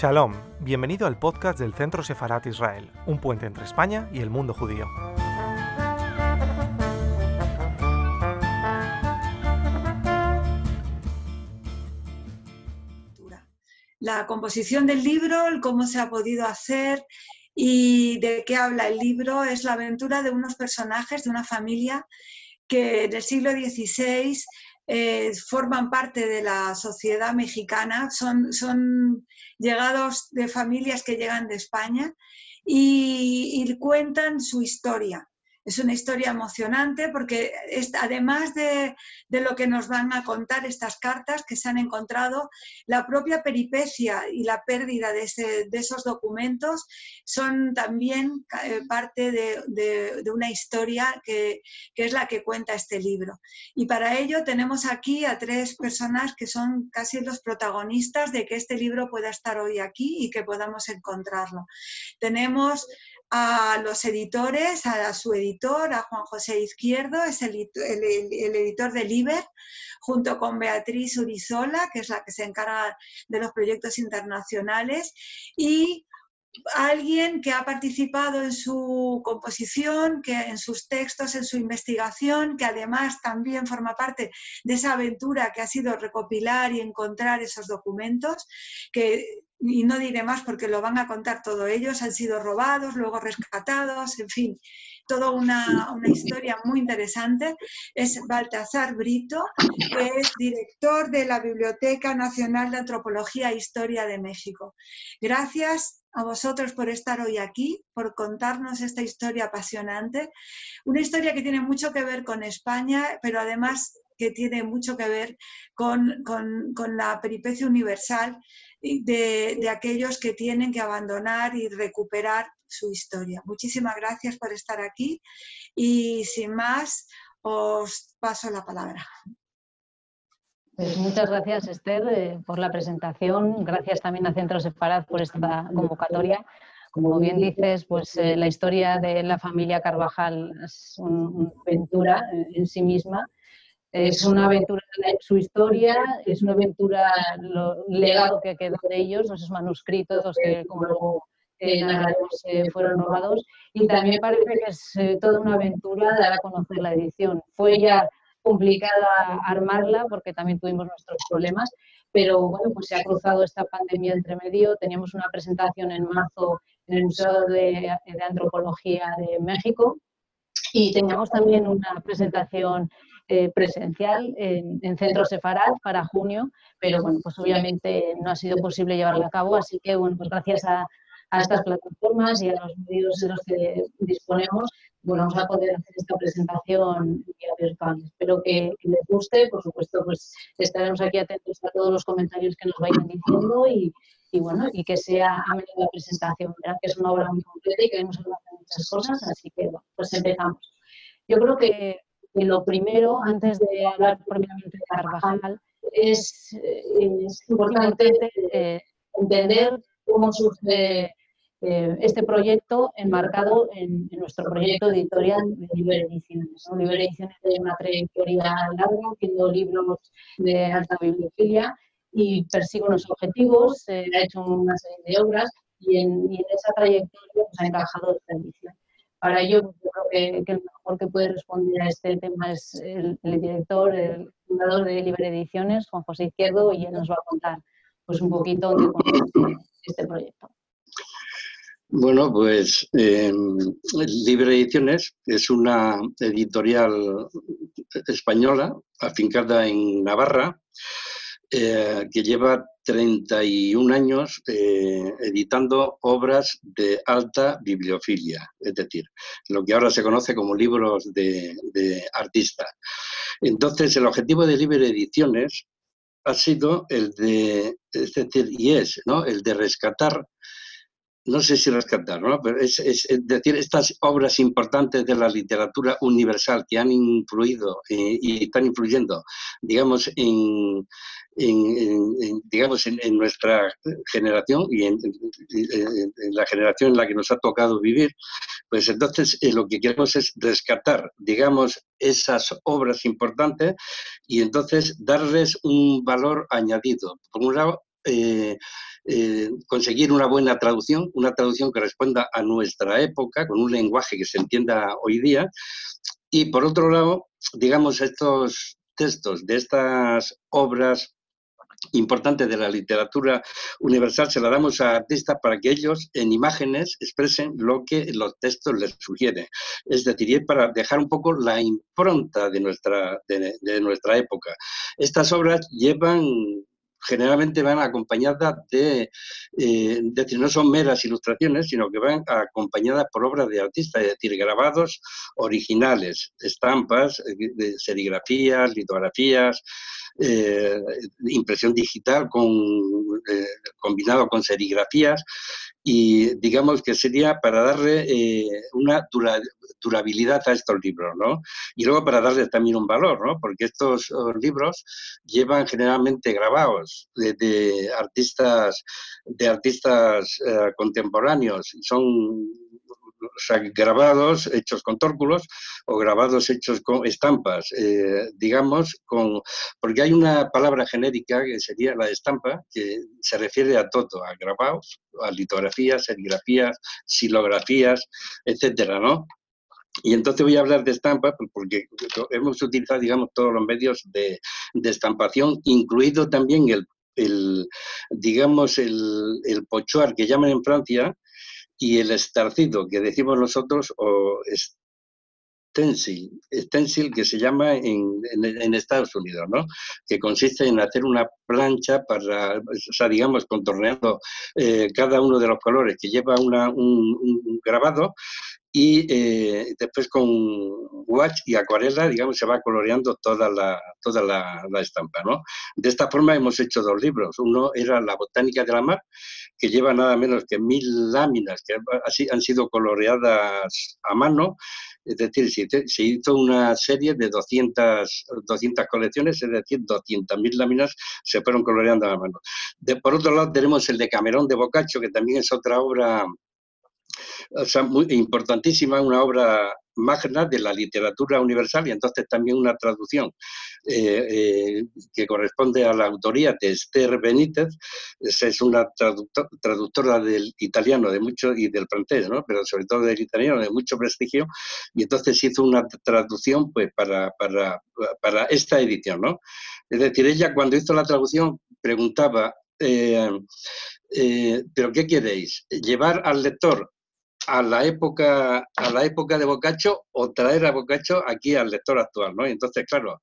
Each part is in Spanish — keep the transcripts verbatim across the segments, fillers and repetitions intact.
Shalom, bienvenido al podcast del Centro Sefarad Israel, un puente entre España y el mundo judío. La composición del libro, el cómo se ha podido hacer y de qué habla el libro, es la aventura de unos personajes, de una familia que en el siglo dieciséis eh, forman parte de la sociedad mexicana, son, son llegados de familias que llegan de España y, y cuentan su historia. Es una historia emocionante porque es, además de, de lo que nos van a contar estas cartas que se han encontrado, la propia peripecia y la pérdida de, ese, de esos documentos son también eh, parte de, de, de una historia que, que es la que cuenta este libro. Y para ello tenemos aquí a tres personas que son casi los protagonistas de que este libro pueda estar hoy aquí y que podamos encontrarlo. Tenemos a los editores, a su editor, a Juan José Izquierdo, es el, el, el editor de Libre, junto con Beatriz Urizola, que es la que se encarga de los proyectos internacionales, y alguien que ha participado en su composición, que en sus textos, en su investigación, que además también forma parte de esa aventura que ha sido recopilar y encontrar esos documentos, que... y no diré más porque lo van a contar todo ellos, han sido robados, luego rescatados, en fin, toda una, una historia muy interesante. Es Baltasar Brito, que es director de la Biblioteca Nacional de Antropología e Historia de México. Gracias a vosotros por estar hoy aquí, por contarnos esta historia apasionante, una historia que tiene mucho que ver con España, pero además que tiene mucho que ver con, con, con la peripecia universal De, de aquellos que tienen que abandonar y recuperar su historia. Muchísimas gracias por estar aquí y sin más os paso la palabra. Pues muchas gracias, Esther, eh, por la presentación. Gracias también a Centro Sefarad por esta convocatoria. Como bien dices, pues eh, la historia de la familia Carvajal es una aventura en sí misma. Es una aventura en su historia, es una aventura lo legado que quedó de ellos, esos manuscritos que, como luego eh, narramos, eh, fueron robados. Y también parece que es eh, toda una aventura dar a conocer la edición. Fue ya complicada armarla porque también tuvimos nuestros problemas, pero bueno, pues se ha cruzado esta pandemia entre medio. Teníamos una presentación en marzo en el Museo de, de Antropología de México y teníamos también una presentación Eh, presencial en, en Centro Sefarad para junio, pero bueno, pues obviamente no ha sido posible llevarla a cabo, así que bueno, pues gracias a, a estas plataformas y a los medios de los que disponemos, bueno, vamos a poder hacer esta presentación virtual. Espero que, que les guste, por supuesto, pues estaremos aquí atentos a todos los comentarios que nos vayan diciendo y, y bueno, y que sea amena la presentación, ¿verdad? Que es una obra muy completa y queremos hablar de muchas cosas, así que bueno, pues empezamos. Yo creo que Y lo primero, antes de hablar propiamente de Carvajal, es, es importante eh, entender cómo surge eh, este proyecto enmarcado en, en nuestro proyecto editorial de Libre Ediciones. ¿no? Libre Ediciones tiene una trayectoria larga, haciendo libros de alta bibliofilia y persigue unos objetivos, eh, ha hecho una serie de obras y en, y en esa trayectoria pues, ha encajado esta edición. Para ello, pues, yo creo que, que el mejor que puede responder a este tema es el, el director, el fundador de Libre Ediciones, Juan José Izquierdo, y él nos va a contar pues, un poquito de cómo es este proyecto. Bueno, pues eh, Libre Ediciones es una editorial española afincada en Navarra eh, que lleva treinta y un años eh, editando obras de alta bibliofilia, es decir, lo que ahora se conoce como libros de, de artista. Entonces, el objetivo de Libre Ediciones ha sido el de, es decir, y es, ¿no? El de rescatar, no sé si rescatar, ¿no? Pero es, es, es decir, estas obras importantes de la literatura universal que han influido eh, y están influyendo, digamos, en... En, en, en, digamos, en, en nuestra generación y en, en, en la generación en la que nos ha tocado vivir, pues entonces eh, lo que queremos es rescatar, digamos, esas obras importantes y entonces darles un valor añadido. Por un lado, eh, eh, conseguir una buena traducción, una traducción que responda a nuestra época, con un lenguaje que se entienda hoy día. Y por otro lado, digamos, estos textos de estas obras importante de la literatura universal se la damos a artistas para que ellos en imágenes expresen lo que los textos les sugieren. Es decir, para dejar un poco la impronta de nuestra, de, de nuestra época. Estas obras llevan... generalmente van acompañadas de, eh, es decir, no son meras ilustraciones, sino que van acompañadas por obras de artistas, es decir, grabados originales, estampas, eh, serigrafías, litografías, eh, impresión digital con, eh, combinado con serigrafías, y digamos que sería para darle eh, una dura, durabilidad a estos libros, ¿no? Y luego para darles también un valor, ¿no? Porque estos libros llevan generalmente grabados De, de artistas de artistas eh, contemporáneos, son o sea, grabados hechos con tórculos o grabados hechos con estampas, eh, digamos, con porque hay una palabra genérica que sería la estampa, que se refiere a todo, a grabados, a litografías, serigrafías, xilografías, etcétera, ¿no? Y entonces voy a hablar de estampa porque hemos utilizado, digamos, todos los medios de, de estampación, incluido también el, el digamos, el, el pochoir, que llaman en Francia, y el estarcido, que decimos nosotros, o stencil, stencil que se llama en, en, en Estados Unidos, ¿no? Que consiste en hacer una plancha para, o sea, digamos, contorneando eh, cada uno de los colores, que lleva una, un, un grabado, y eh, después con gouache y acuarela, digamos, se va coloreando toda la, toda la, la estampa, ¿no? De esta forma hemos hecho dos libros. Uno era La botánica de la mar, que lleva nada menos que mil láminas que han sido coloreadas a mano. Es decir, se hizo una serie de doscientas, doscientas colecciones, es decir, doscientas mil láminas se fueron coloreando a mano. De, por otro lado, tenemos el Decamerón de Boccaccio, que también es otra obra... O sea, muy importantísima, una obra magna de la literatura universal, y entonces también una traducción eh, eh, que corresponde a la autoría de Esther Benítez. Es una traductor, traductora del italiano de mucho y del francés, ¿no? Pero sobre todo del italiano de mucho prestigio, y entonces hizo una traducción pues, para, para, para esta edición, ¿no? Es decir, ella cuando hizo la traducción preguntaba, eh, eh, ¿pero qué queréis? ¿Llevar al lector a la época a la época de Boccaccio o traer a Boccaccio aquí al lector actual, ¿no? Y entonces, claro,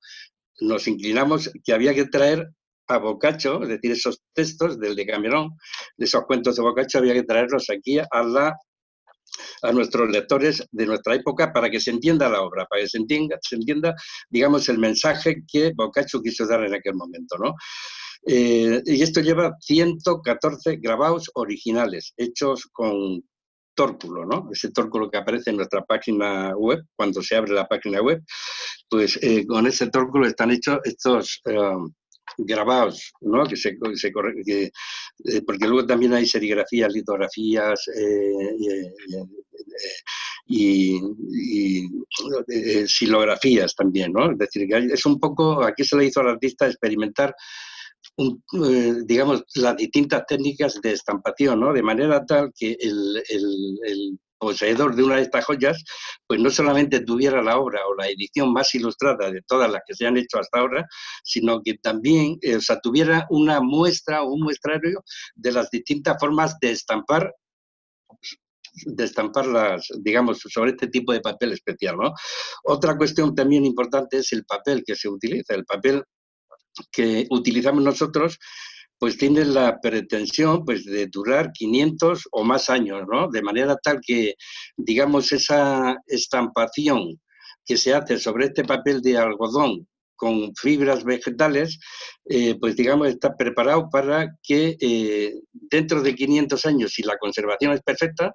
nos inclinamos que había que traer a Boccaccio, es decir, esos textos del Decamerón, de esos cuentos de Boccaccio, había que traerlos aquí a la a nuestros lectores de nuestra época para que se entienda la obra, para que se entienda, se entienda digamos, el mensaje que Boccaccio quiso dar en aquel momento, ¿no? Eh, y esto lleva ciento catorce grabados originales, hechos con tórculo, ¿no? Ese tórculo que aparece en nuestra página web, cuando se abre la página web, pues eh, con ese tórculo están hechos estos eh, grabados, ¿no? Que se, se corre, que, eh, porque luego también hay serigrafías, litografías eh, eh, eh, y, y eh, silografías también, ¿no? Es decir, que es un poco, aquí se le hizo al artista experimentar Un, eh, digamos, las distintas técnicas de estampación, ¿no? De manera tal que el, el, el poseedor de una de estas joyas, pues no solamente tuviera la obra o la edición más ilustrada de todas las que se han hecho hasta ahora, sino que también eh, o sea, tuviera una muestra o un muestrario de las distintas formas de estampar de estamparlas, digamos, sobre este tipo de papel especial, ¿no? Otra cuestión también importante es el papel que se utiliza. El papel que utilizamos nosotros, pues tiene la pretensión pues, de durar quinientos o más años, ¿no? De manera tal que, digamos, esa estampación que se hace sobre este papel de algodón con fibras vegetales, eh, pues digamos está preparado para que eh, dentro de quinientos años, si la conservación es perfecta,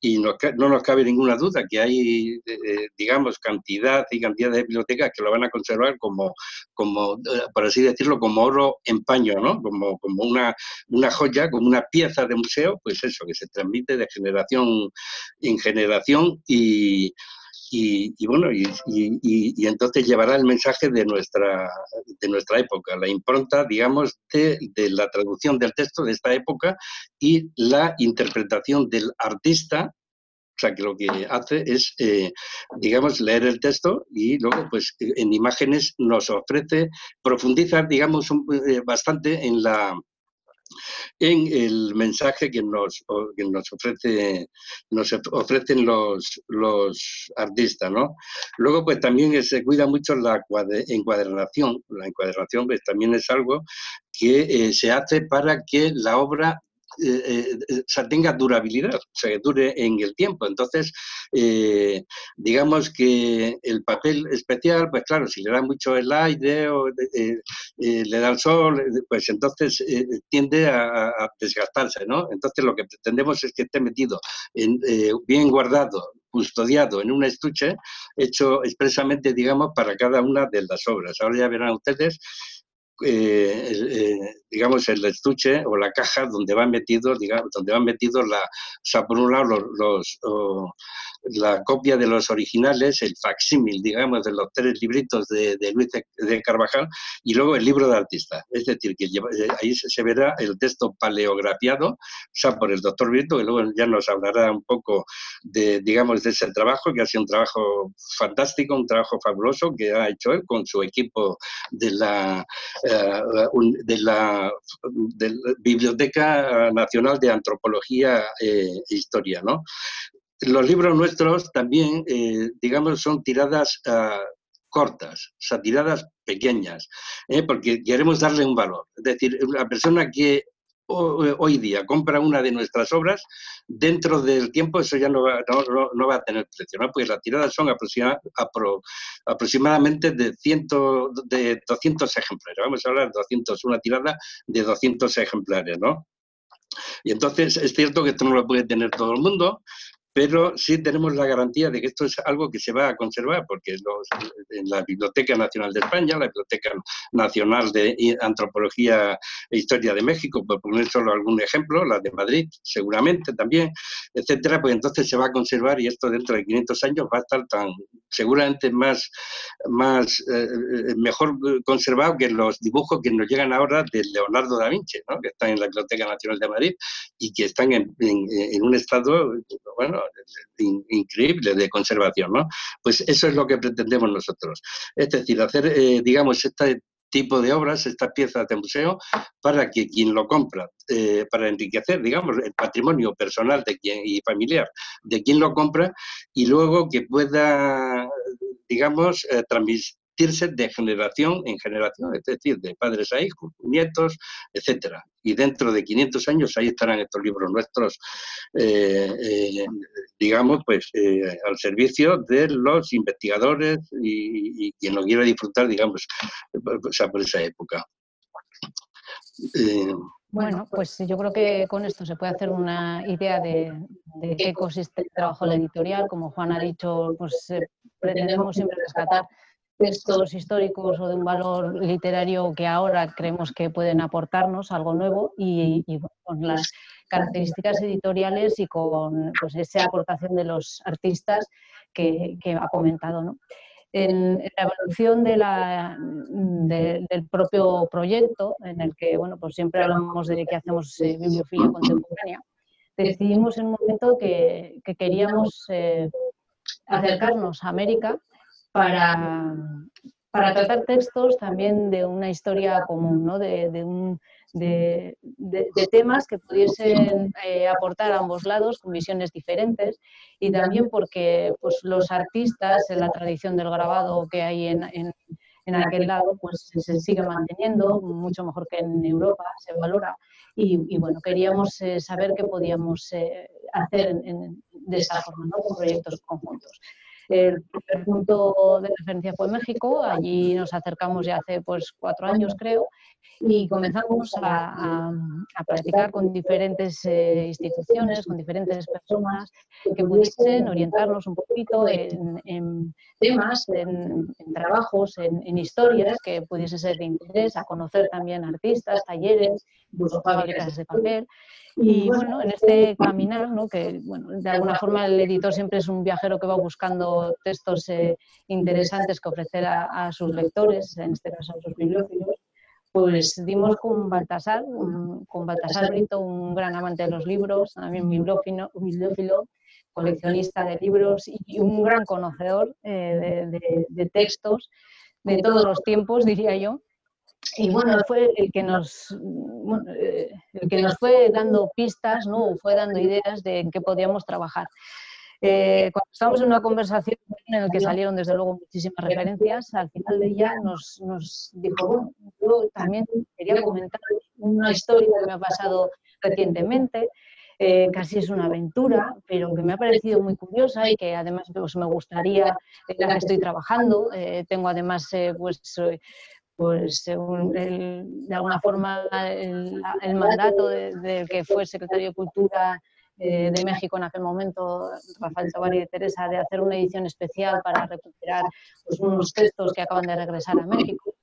y no, no nos cabe ninguna duda que hay, eh, digamos, cantidad y cantidad de bibliotecas que lo van a conservar como, como por así decirlo, como oro en paño, ¿no? Como, como una, una joya, como una pieza de museo, pues eso, que se transmite de generación en generación y... Y, y bueno, y, y, y entonces llevará el mensaje de nuestra, de nuestra época, la impronta, digamos, de, de la traducción del texto de esta época y la interpretación del artista. O sea, que lo que hace es, eh, digamos, leer el texto y luego, pues, en imágenes nos ofrece profundizar, digamos, bastante en la... en el mensaje que nos, que nos, ofrece, nos ofrecen los, los artistas, ¿no? Luego, pues también se cuida mucho la encuadernación. La encuadernación pues, también es algo que eh, se hace para que la obra eh, eh, o sea, tenga durabilidad, o sea, que dure en el tiempo. Entonces, eh, digamos que el papel especial, pues claro, si le da mucho el aire o... Eh, Eh, le da el sol, pues entonces eh, tiende a, a desgastarse, ¿no? Entonces lo que pretendemos es que esté metido, en, eh, bien guardado, custodiado en un estuche, hecho expresamente, digamos, para cada una de las obras. Ahora ya verán ustedes, eh, eh, digamos, el estuche o la caja donde van metidos, digamos, donde van metidos, la, o sea, por un lado los... los oh, la copia de los originales, el facsímil, digamos, de los tres libritos de, de Luis de Carvajal, y luego el libro de artista. Es decir, que lleva, ahí se verá el texto paleografiado, o sea, por el doctor Brito, que luego ya nos hablará un poco de, digamos, de ese trabajo, que ha sido un trabajo fantástico, un trabajo fabuloso que ha hecho él con su equipo de la, de la, de la Biblioteca Nacional de Antropología e Historia, ¿no? Los libros nuestros también, eh, digamos, son tiradas uh, cortas, o sea, tiradas pequeñas, ¿eh? Porque queremos darle un valor. Es decir, la persona que hoy día compra una de nuestras obras, dentro del tiempo eso ya no va, no, no va a tener precio, ¿no? Porque las tiradas son aproxima, apro, aproximadamente de, ciento, de doscientos ejemplares. Vamos a hablar de doscientos, una tirada de doscientos ejemplares, ¿no? Y entonces es cierto que esto no lo puede tener todo el mundo, pero sí tenemos la garantía de que esto es algo que se va a conservar, porque los, en la Biblioteca Nacional de España, la Biblioteca Nacional de Antropología e Historia de México, por poner solo algún ejemplo, la de Madrid seguramente también, etcétera, pues entonces se va a conservar y esto dentro de quinientos años va a estar tan seguramente más, más eh, mejor conservado que los dibujos que nos llegan ahora de Leonardo da Vinci, ¿no? Que están en la Biblioteca Nacional de Madrid y que están en, en, en un estado, bueno, increíble de conservación, ¿no? Pues eso es lo que pretendemos nosotros. Es decir, hacer, eh, digamos, este tipo de obras, estas piezas de museo, para que quien lo compra, eh, para enriquecer, digamos, el patrimonio personal de quien, y familiar de quien lo compra, y luego que pueda, digamos, eh, transmitir de generación en generación, es decir, de padres a hijos, nietos, etcétera. Y dentro de quinientos años ahí estarán estos libros nuestros, eh, eh, digamos, pues eh, al servicio de los investigadores y, y quien lo quiera disfrutar, digamos, o sea, por esa época. Eh, Bueno, pues yo creo que con esto se puede hacer una idea de, de qué consiste el trabajo de la editorial. Como Juan ha dicho, pues eh, pretendemos siempre rescatar textos históricos o de un valor literario que ahora creemos que pueden aportarnos algo nuevo y, y con las características editoriales y con, pues, esa aportación de los artistas que, que ha comentado, ¿no? En, en la evolución de la, de, del propio proyecto, en el que, bueno, pues siempre hablamos de que hacemos eh, bibliofilia contemporánea, decidimos en un momento que, que queríamos eh, acercarnos a América Para, para tratar textos también de una historia común, ¿no? de, de, un, de, de, de temas que pudiesen eh, aportar a ambos lados con visiones diferentes, y también porque, pues, los artistas, en la tradición del grabado que hay en, en, en aquel lado, pues se sigue manteniendo mucho mejor que en Europa, se valora, y, y bueno, queríamos eh, saber qué podíamos eh, hacer en, en, de esta forma, ¿no? Con proyectos conjuntos. El primer punto de referencia fue México, allí nos acercamos ya hace, pues, cuatro años creo, y comenzamos a, a, a platicar con diferentes eh, instituciones, con diferentes personas que pudiesen orientarnos un poquito en, en temas, en, en trabajos, en, en historias que pudiesen ser de interés, a conocer también artistas, talleres, incluso fábricas de papel. Y bueno, en este caminar, ¿no? que bueno, de alguna forma el editor siempre es un viajero que va buscando textos eh, interesantes que ofrecer a, a sus lectores, en este caso a sus bibliófilos, pues dimos con Baltasar, con Baltasar Brito, un gran amante de los libros, también bibliófilo, coleccionista de libros y un gran conocedor eh, de, de, de textos de todos los tiempos, diría yo. Y bueno, fue el que nos, bueno, eh, el que nos fue dando pistas, ¿no? Fue dando ideas de en qué podíamos trabajar. Eh, cuando estábamos en una conversación en la que salieron desde luego muchísimas referencias, al final de ella nos, nos dijo, bueno, yo también quería comentar una historia que me ha pasado recientemente, eh, casi es una aventura, pero que me ha parecido muy curiosa y que además pues, me gustaría, en la que estoy trabajando, eh, tengo además eh, pues... Eh, pues un, el, de alguna forma el, el mandato del de que fue secretario de Cultura eh, de México en aquel momento, Rafael Tabar y de Teresa, de hacer una edición especial para recuperar pues, unos textos que acaban de regresar a México.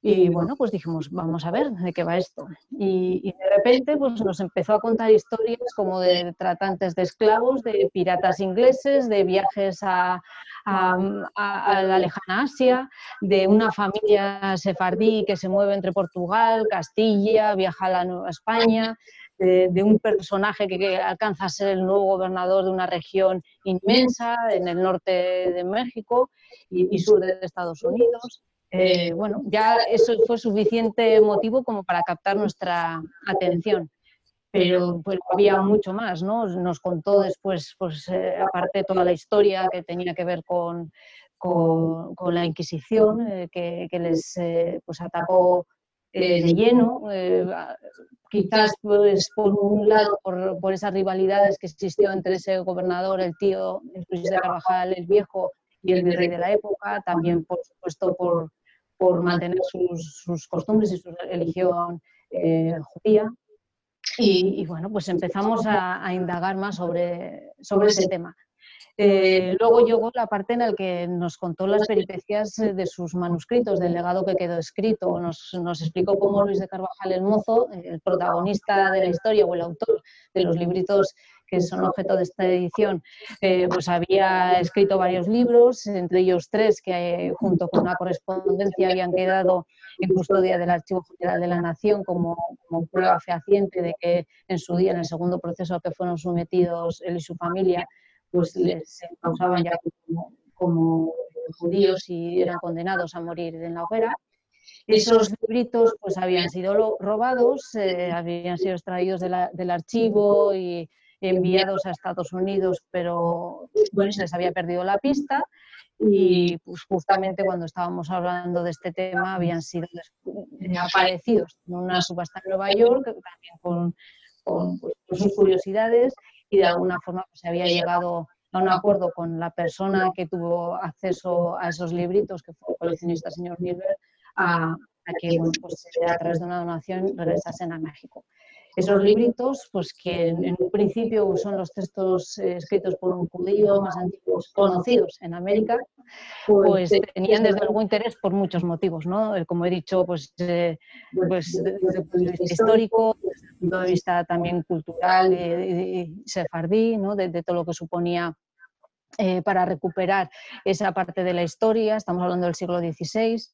Y bueno, pues dijimos, vamos a ver de qué va esto. Y, y de repente pues, nos empezó a contar historias como de tratantes de esclavos, de piratas ingleses, de viajes a, a, a la lejana Asia, de una familia sefardí que se mueve entre Portugal, Castilla, viaja a la Nueva España, de, de un personaje que, que alcanza a ser el nuevo gobernador de una región inmensa en el norte de México y, y sur de Estados Unidos. Eh, bueno, ya eso fue suficiente motivo como para captar nuestra atención, pero pues, había mucho más, ¿no? Nos contó después, pues eh, aparte toda la historia que tenía que ver con, con, con la Inquisición, eh, que, que les eh, pues, atacó eh, de lleno, eh, quizás pues, por un lado por, por esas rivalidades que existió entre ese gobernador, el tío, el Luis de Carvajal, el viejo, y el virrey de la época, también por supuesto por, por mantener sus, sus costumbres y su religión eh, judía. Y, y bueno, pues empezamos a, a indagar más sobre, sobre ese tema. Eh, luego llegó la parte en la que nos contó las peripecias de sus manuscritos, del legado que quedó escrito. Nos, nos explicó cómo Luis de Carvajal el Mozo, el protagonista de la historia o el autor de los libritos que son objeto de esta edición, eh, pues había escrito varios libros, entre ellos tres que eh, junto con una correspondencia habían quedado en custodia del Archivo General de la Nación como, como prueba fehaciente de que en su día, en el segundo proceso al que fueron sometidos él y su familia, pues les causaban ya como, como judíos y eran condenados a morir en la hoguera. Esos libritos pues habían sido robados, eh, habían sido extraídos de la, del archivo y enviados a Estados Unidos, pero bueno, se les había perdido la pista y pues justamente cuando estábamos hablando de este tema habían sido aparecidos en una subasta en Nueva York, también con, con, pues, con sus curiosidades, y de alguna forma pues, se había llegado a un acuerdo con la persona que tuvo acceso a esos libritos, que fue el coleccionista señor Milberg, a, a que bueno, pues, a través de una donación regresasen a México. Esos libritos, pues que en un principio son los textos eh, escritos por un judío más antiguos conocidos en América, pues tenían desde luego interés por muchos motivos, ¿no? Como he dicho, pues, eh, pues desde el punto de vista histórico, desde el punto de vista también cultural y, y sefardí, ¿no? De, de todo lo que suponía eh, para recuperar esa parte de la historia, estamos hablando del siglo dieciséis,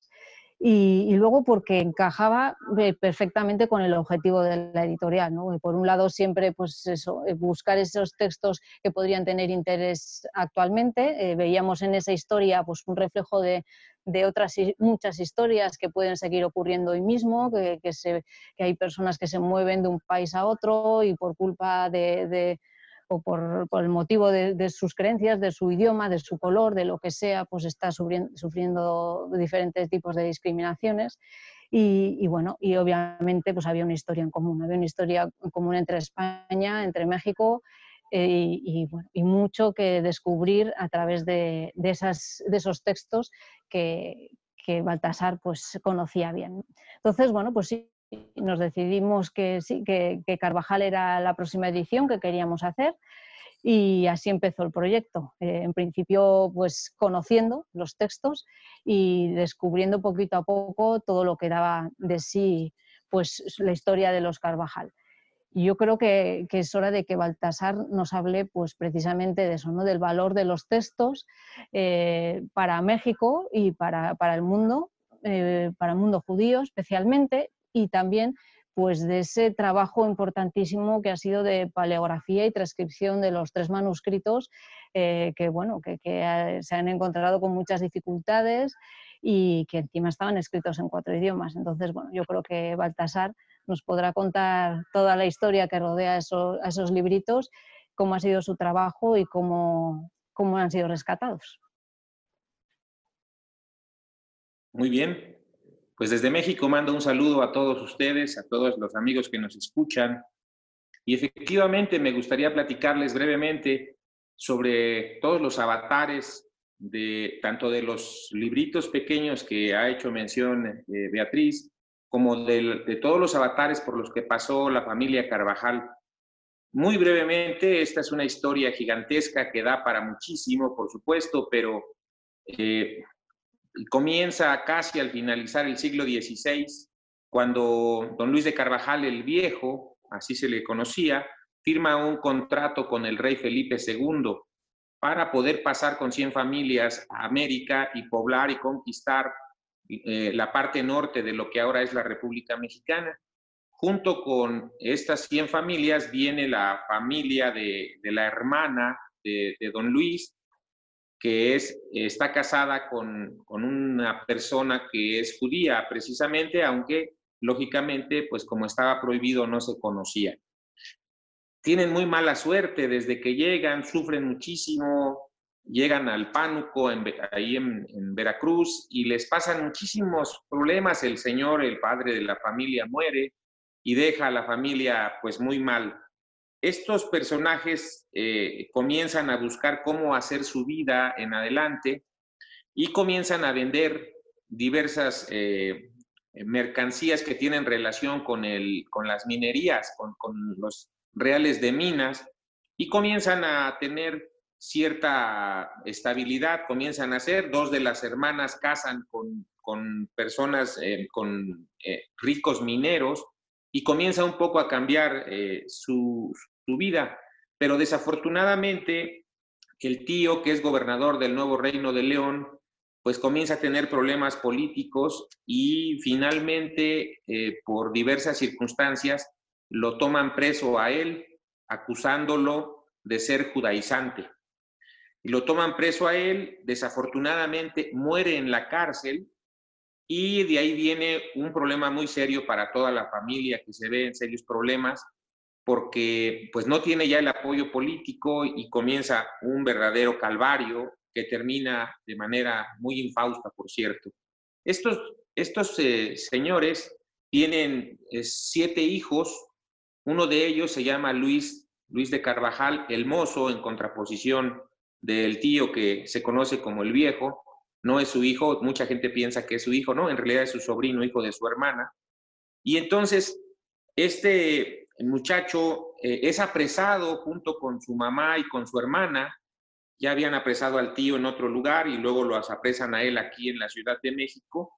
Y, y luego porque encajaba perfectamente con el objetivo de la editorial, ¿no? Por un lado siempre pues eso, buscar esos textos que podrían tener interés actualmente, eh, veíamos en esa historia pues, un reflejo de, de otras muchas historias que pueden seguir ocurriendo hoy mismo, que, que, se, que hay personas que se mueven de un país a otro y por culpa de... de o por, por el motivo de, de sus creencias, de su idioma, de su color, de lo que sea, pues está sufriendo, sufriendo diferentes tipos de discriminaciones. Y, y bueno, y obviamente pues había una historia en común, había una historia en común entre España, entre México, eh, y, y, bueno, y mucho que descubrir a través de, de, esas, de esos textos que, que Baltasar pues conocía bien. Entonces, bueno, pues sí. Nos decidimos que sí, que, que Carvajal era la próxima edición que queríamos hacer y así empezó el proyecto. Eh, en principio, pues conociendo los textos y descubriendo poquito a poco todo lo que daba de sí pues, la historia de los Carvajal. Y yo creo que, que es hora de que Baltasar nos hable pues, precisamente de eso, ¿no? Del valor de los textos eh, para México y para, para el mundo, eh, para el mundo judío especialmente, y también pues, de ese trabajo importantísimo que ha sido de paleografía y transcripción de los tres manuscritos eh, que, bueno, que, que ha, se han encontrado con muchas dificultades y que encima estaban escritos en cuatro idiomas. Entonces, bueno, yo creo que Baltasar nos podrá contar toda la historia que rodea a esos, a esos libritos, cómo ha sido su trabajo y cómo, cómo han sido rescatados. Muy bien, pues desde México mando un saludo a todos ustedes, a todos los amigos que nos escuchan, y efectivamente me gustaría platicarles brevemente sobre todos los avatares, de, tanto de los libritos pequeños que ha hecho mención eh, Beatriz, como de, de todos los avatares por los que pasó la familia Carvajal. Muy brevemente, esta es una historia gigantesca que da para muchísimo, por supuesto, pero eh, comienza casi al finalizar el siglo dieciséis, cuando don Luis de Carvajal el Viejo, así se le conocía, firma un contrato con el rey Felipe segundo para poder pasar con cien familias a América y poblar y conquistar Eh, la parte norte de lo que ahora es la República Mexicana. Junto con estas cien familias viene la familia de, de la hermana de, de don Luis, que es, está casada con, con una persona que es judía precisamente, aunque lógicamente, pues como estaba prohibido, no se conocía. Tienen muy mala suerte desde que llegan, sufren muchísimo. Llegan al Pánuco, en, ahí en, en Veracruz, y les pasan muchísimos problemas. El señor, el padre de la familia, muere y deja a la familia pues muy mal. Estos personajes eh, comienzan a buscar cómo hacer su vida en adelante y comienzan a vender diversas eh, mercancías que tienen relación con, el, con las minerías, con, con los reales de minas, y comienzan a tener cierta estabilidad, comienzan a hacer. Dos de las hermanas casan con, con personas, eh, con eh, ricos mineros, y comienza un poco a cambiar eh, su, su vida. Pero desafortunadamente el tío, que es gobernador del nuevo Reino de León, pues comienza a tener problemas políticos y finalmente, eh, por diversas circunstancias, lo toman preso a él, acusándolo de ser judaizante. Y lo toman preso a él, desafortunadamente muere en la cárcel, y de ahí viene un problema muy serio para toda la familia, que se ve en serios problemas, porque pues no tiene ya el apoyo político y comienza un verdadero calvario que termina de manera muy infausta, por cierto. Estos, estos eh, señores tienen eh, siete hijos. Uno de ellos se llama Luis, Luis de Carvajal el Mozo, en contraposición del tío que se conoce como el Viejo. No es su hijo, mucha gente piensa que es su hijo, no, en realidad es su sobrino, hijo de su hermana. Y entonces este muchacho eh, es apresado junto con su mamá y con su hermana. Ya habían apresado al tío en otro lugar y luego los apresan a él aquí en la Ciudad de México,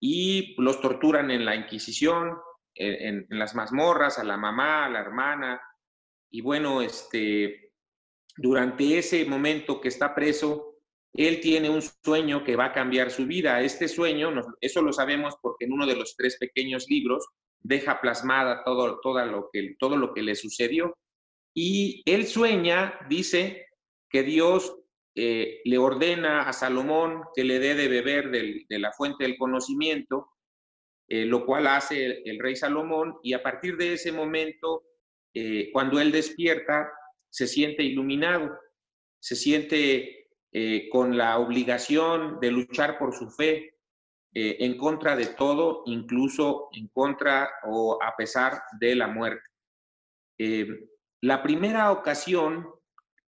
y los torturan en la Inquisición, en, en, en las mazmorras, a la mamá, a la hermana. Y bueno, este... durante ese momento que está preso, él tiene un sueño que va a cambiar su vida. Este sueño, eso lo sabemos porque en uno de los tres pequeños libros deja plasmada todo, todo, lo que, todo lo que le sucedió. Y él sueña, dice, que Dios eh, le ordena a Salomón que le dé de beber del, de la fuente del conocimiento, eh, lo cual hace el, el rey Salomón. Y a partir de ese momento, eh, cuando él despierta, se siente iluminado, se siente eh, con la obligación de luchar por su fe eh, en contra de todo, incluso en contra o a pesar de la muerte. Eh, la primera ocasión,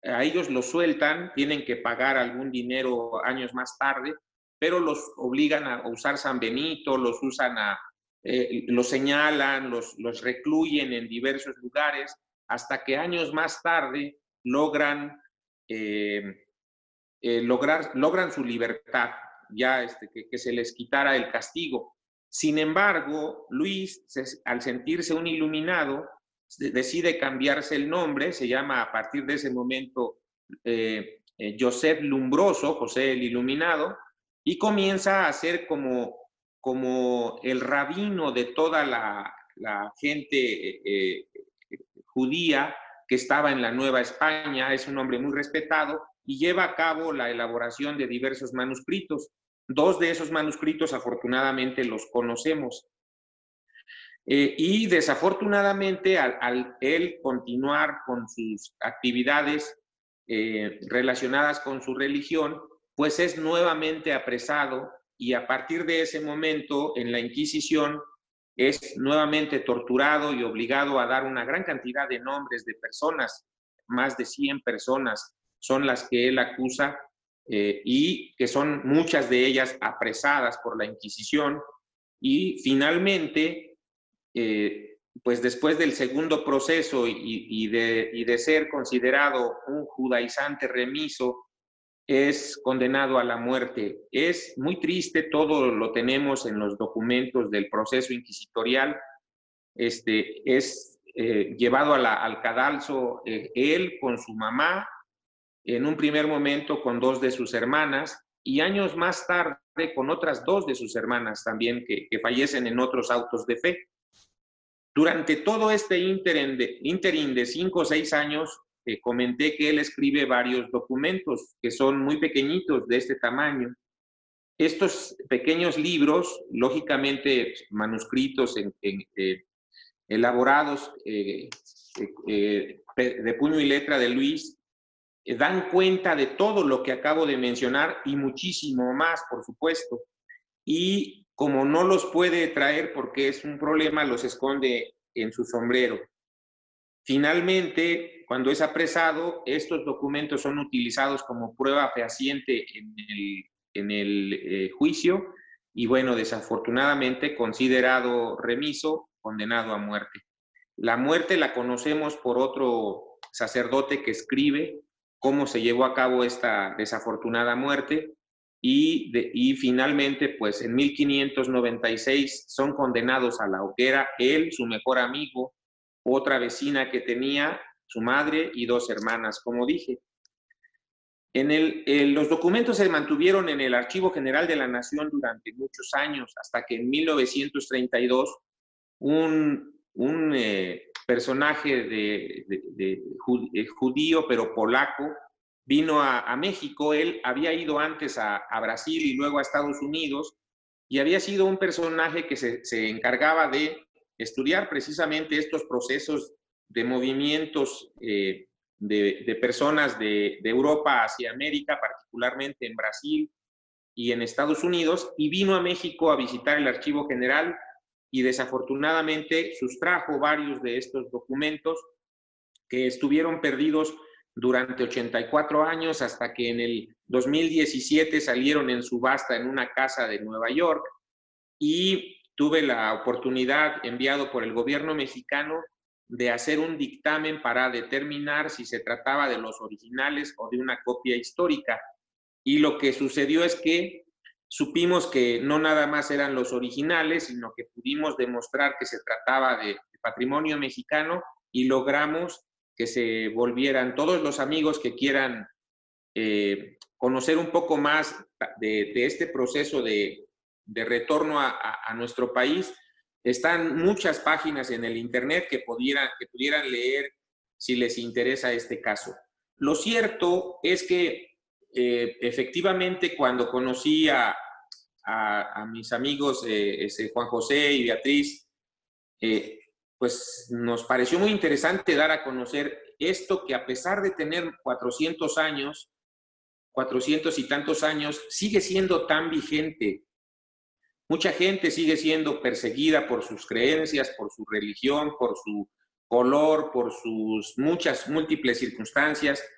a ellos los sueltan, tienen que pagar algún dinero años más tarde, pero los obligan a usar San Benito, los usan a, eh, los señalan, los, los recluyen en diversos lugares, hasta que años más tarde logran, eh, eh, lograr, logran su libertad, ya este, que, que se les quitara el castigo. Sin embargo, Luis, se, al sentirse un iluminado, decide cambiarse el nombre, se llama a partir de ese momento eh, eh, Joseph Lumbroso, José el Iluminado, y comienza a ser como, como el rabino de toda la, la gente eh, eh, judía que estaba en la Nueva España. Es un hombre muy respetado y lleva a cabo la elaboración de diversos manuscritos. Dos de esos manuscritos afortunadamente los conocemos. Eh, y desafortunadamente al, al él continuar con sus actividades eh, relacionadas con su religión, pues es nuevamente apresado y a partir de ese momento en la Inquisición es nuevamente torturado y obligado a dar una gran cantidad de nombres de personas, más de cien personas son las que él acusa eh, y que son muchas de ellas apresadas por la Inquisición y finalmente... Eh, pues después del segundo proceso y, y, de, y de ser considerado un judaizante remiso, es condenado a la muerte. Es muy triste, todo lo tenemos en los documentos del proceso inquisitorial. Este, es eh, llevado a la, al cadalso eh, él con su mamá, en un primer momento con dos de sus hermanas, y años más tarde con otras dos de sus hermanas también que, que fallecen en otros autos de fe. Durante todo este ínterin de, ínterin de cinco o seis años, eh, comenté que él escribe varios documentos que son muy pequeñitos, de este tamaño. Estos pequeños libros, lógicamente manuscritos en, en, eh, elaborados eh, eh, de puño y letra de Luis, eh, dan cuenta de todo lo que acabo de mencionar y muchísimo más, por supuesto. Y como no los puede traer porque es un problema, los esconde en su sombrero. Finalmente, cuando es apresado, estos documentos son utilizados como prueba fehaciente en el, en el eh, juicio y, bueno, desafortunadamente considerado remiso, condenado a muerte. La muerte la conocemos por otro sacerdote que escribe cómo se llevó a cabo esta desafortunada muerte. Y, de, y finalmente, pues en mil quinientos noventa y seis son condenados a la hoguera él, su mejor amigo, otra vecina que tenía, su madre y dos hermanas, como dije. En el, en los documentos se mantuvieron en el Archivo General de la Nación durante muchos años, hasta que en mil novecientos treinta y dos un, un eh, personaje de, de, de, de judío, pero polaco, vino a, a México. Él había ido antes a, a Brasil y luego a Estados Unidos y había sido un personaje que se, se encargaba de estudiar precisamente estos procesos de movimientos eh, de, de personas de, de Europa hacia América, particularmente en Brasil y en Estados Unidos, y vino a México a visitar el Archivo General y desafortunadamente sustrajo varios de estos documentos que estuvieron perdidos durante ochenta y cuatro años, hasta que en el dos mil diecisiete salieron en subasta en una casa de Nueva York y tuve la oportunidad, enviado por el gobierno mexicano, de hacer un dictamen para determinar si se trataba de los originales o de una copia histórica. Y lo que sucedió es que supimos que no nada más eran los originales, sino que pudimos demostrar que se trataba de patrimonio mexicano y logramos que se volvieran todos los amigos que quieran eh, conocer un poco más de, de este proceso de, de retorno a, a, a nuestro país. Están muchas páginas en el Internet que pudieran, que pudieran leer si les interesa este caso. Lo cierto es que eh, efectivamente cuando conocí a, a, a mis amigos eh, ese Juan José y Beatriz, eh, pues nos pareció muy interesante dar a conocer esto que a pesar de tener cuatrocientos años, cuatrocientos y tantos años, sigue siendo tan vigente. Mucha gente sigue siendo perseguida por sus creencias, por su religión, por su color, por sus muchas múltiples circunstancias.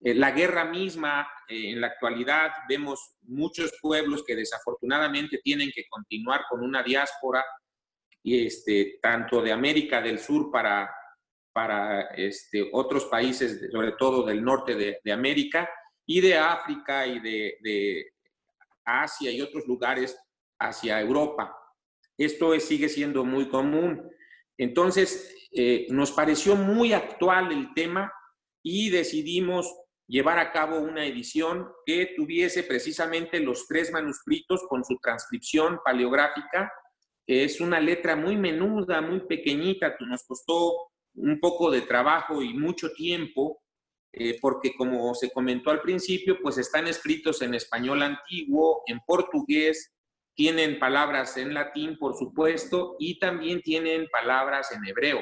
La guerra misma, en la actualidad vemos muchos pueblos que desafortunadamente tienen que continuar con una diáspora y este, tanto de América del Sur para, para este, otros países, sobre todo del norte de, de América, y de África y de, de Asia y otros lugares hacia Europa. Esto es, sigue siendo muy común. Entonces, Eh, nos pareció muy actual el tema y decidimos llevar a cabo una edición que tuviese precisamente los tres manuscritos con su transcripción paleográfica. Es una letra muy menuda, muy pequeñita, nos costó un poco de trabajo y mucho tiempo, eh, porque como se comentó al principio, pues están escritos en español antiguo, en portugués, tienen palabras en latín, por supuesto, y también tienen palabras en hebreo.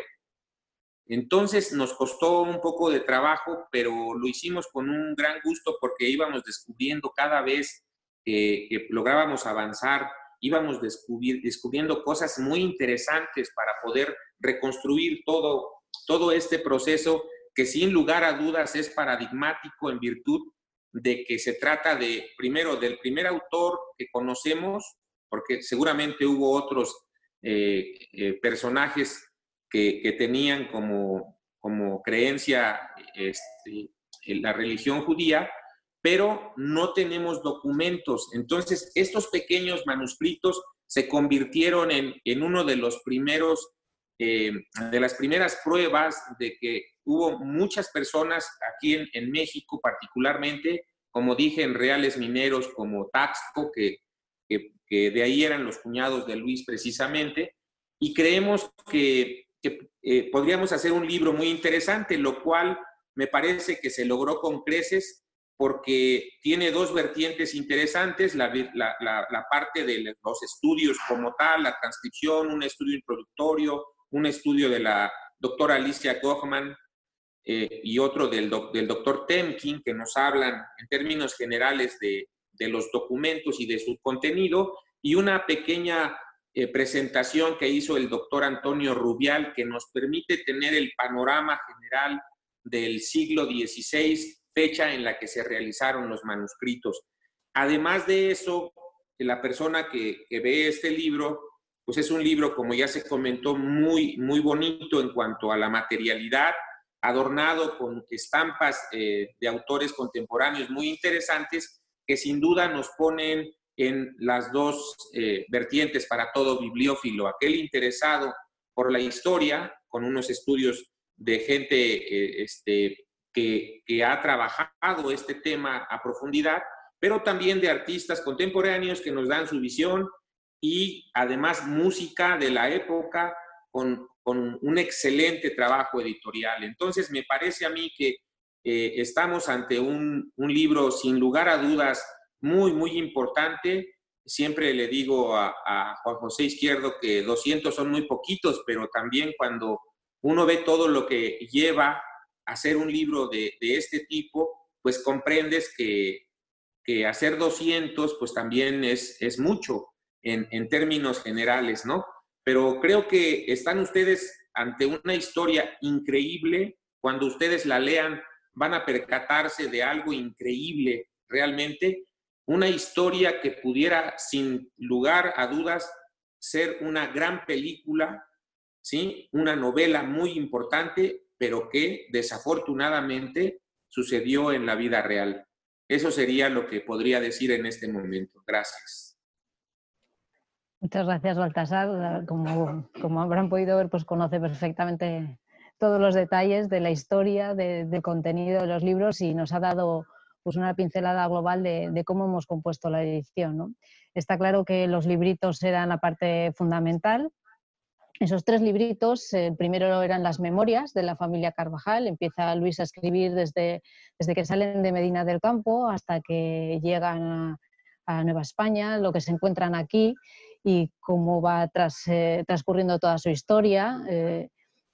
Entonces nos costó un poco de trabajo, pero lo hicimos con un gran gusto porque íbamos descubriendo cada vez eh, que lográbamos avanzar, íbamos descubrir, descubriendo cosas muy interesantes para poder reconstruir todo, todo este proceso que sin lugar a dudas es paradigmático en virtud de que se trata de, primero, del primer autor que conocemos, porque seguramente hubo otros eh, eh, personajes que, que tenían como, como creencia este, la religión judía, pero no tenemos documentos. Entonces, estos pequeños manuscritos se convirtieron en, en uno de los primeros, eh, de las primeras pruebas de que hubo muchas personas aquí en, en México, particularmente, como dije, en reales mineros como Taxco, que, que, que de ahí eran los cuñados de Luis precisamente, y creemos que, que eh, podríamos hacer un libro muy interesante, lo cual me parece que se logró con creces porque tiene dos vertientes interesantes, la, la, la, la parte de los estudios como tal, la transcripción, un estudio introductorio, un estudio de la doctora Alicia Gojman, Eh, y otro del, doc, del doctor Temkin, que nos hablan en términos generales de, de los documentos y de su contenido, y una pequeña eh, presentación que hizo el doctor Antonio Rubial, que nos permite tener el panorama general del siglo dieciséis, fecha en la que se realizaron los manuscritos. Además de eso, la persona que, que ve este libro, pues es un libro, como ya se comentó, muy, muy bonito en cuanto a la materialidad, adornado con estampas eh, de autores contemporáneos muy interesantes que sin duda nos ponen en las dos eh, vertientes para todo bibliófilo. Aquel interesado por la historia, con unos estudios de gente eh, este, que, que ha trabajado este tema a profundidad, pero también de artistas contemporáneos que nos dan su visión y además música de la época con... con un excelente trabajo editorial. Entonces, me parece a mí que eh, estamos ante un, un libro, sin lugar a dudas, muy, muy importante. Siempre le digo a, a Juan José Izquierdo que doscientos son muy poquitos, pero también cuando uno ve todo lo que lleva a hacer un libro de, de este tipo, pues comprendes que, que hacer doscientos, pues también es, es mucho en, en términos generales, ¿no? Pero creo que están ustedes ante una historia increíble. Cuando ustedes la lean, van a percatarse de algo increíble realmente. Una historia que pudiera, sin lugar a dudas, ser una gran película, ¿sí? Una novela muy importante, pero que desafortunadamente sucedió en la vida real. Eso sería lo que podría decir en este momento. Gracias. Muchas gracias, Baltasar. Como, como habrán podido ver, pues conoce perfectamente todos los detalles de la historia, de, del contenido de los libros y nos ha dado pues, una pincelada global de, de cómo hemos compuesto la edición, ¿no? Está claro que los libritos eran la parte fundamental. Esos tres libritos, el primero eran las memorias de la familia Carvajal. Empieza Luis a escribir desde, desde que salen de Medina del Campo hasta que llegan a, a Nueva España, lo que se encuentran aquí y cómo va tras, eh, transcurriendo toda su historia. Eh,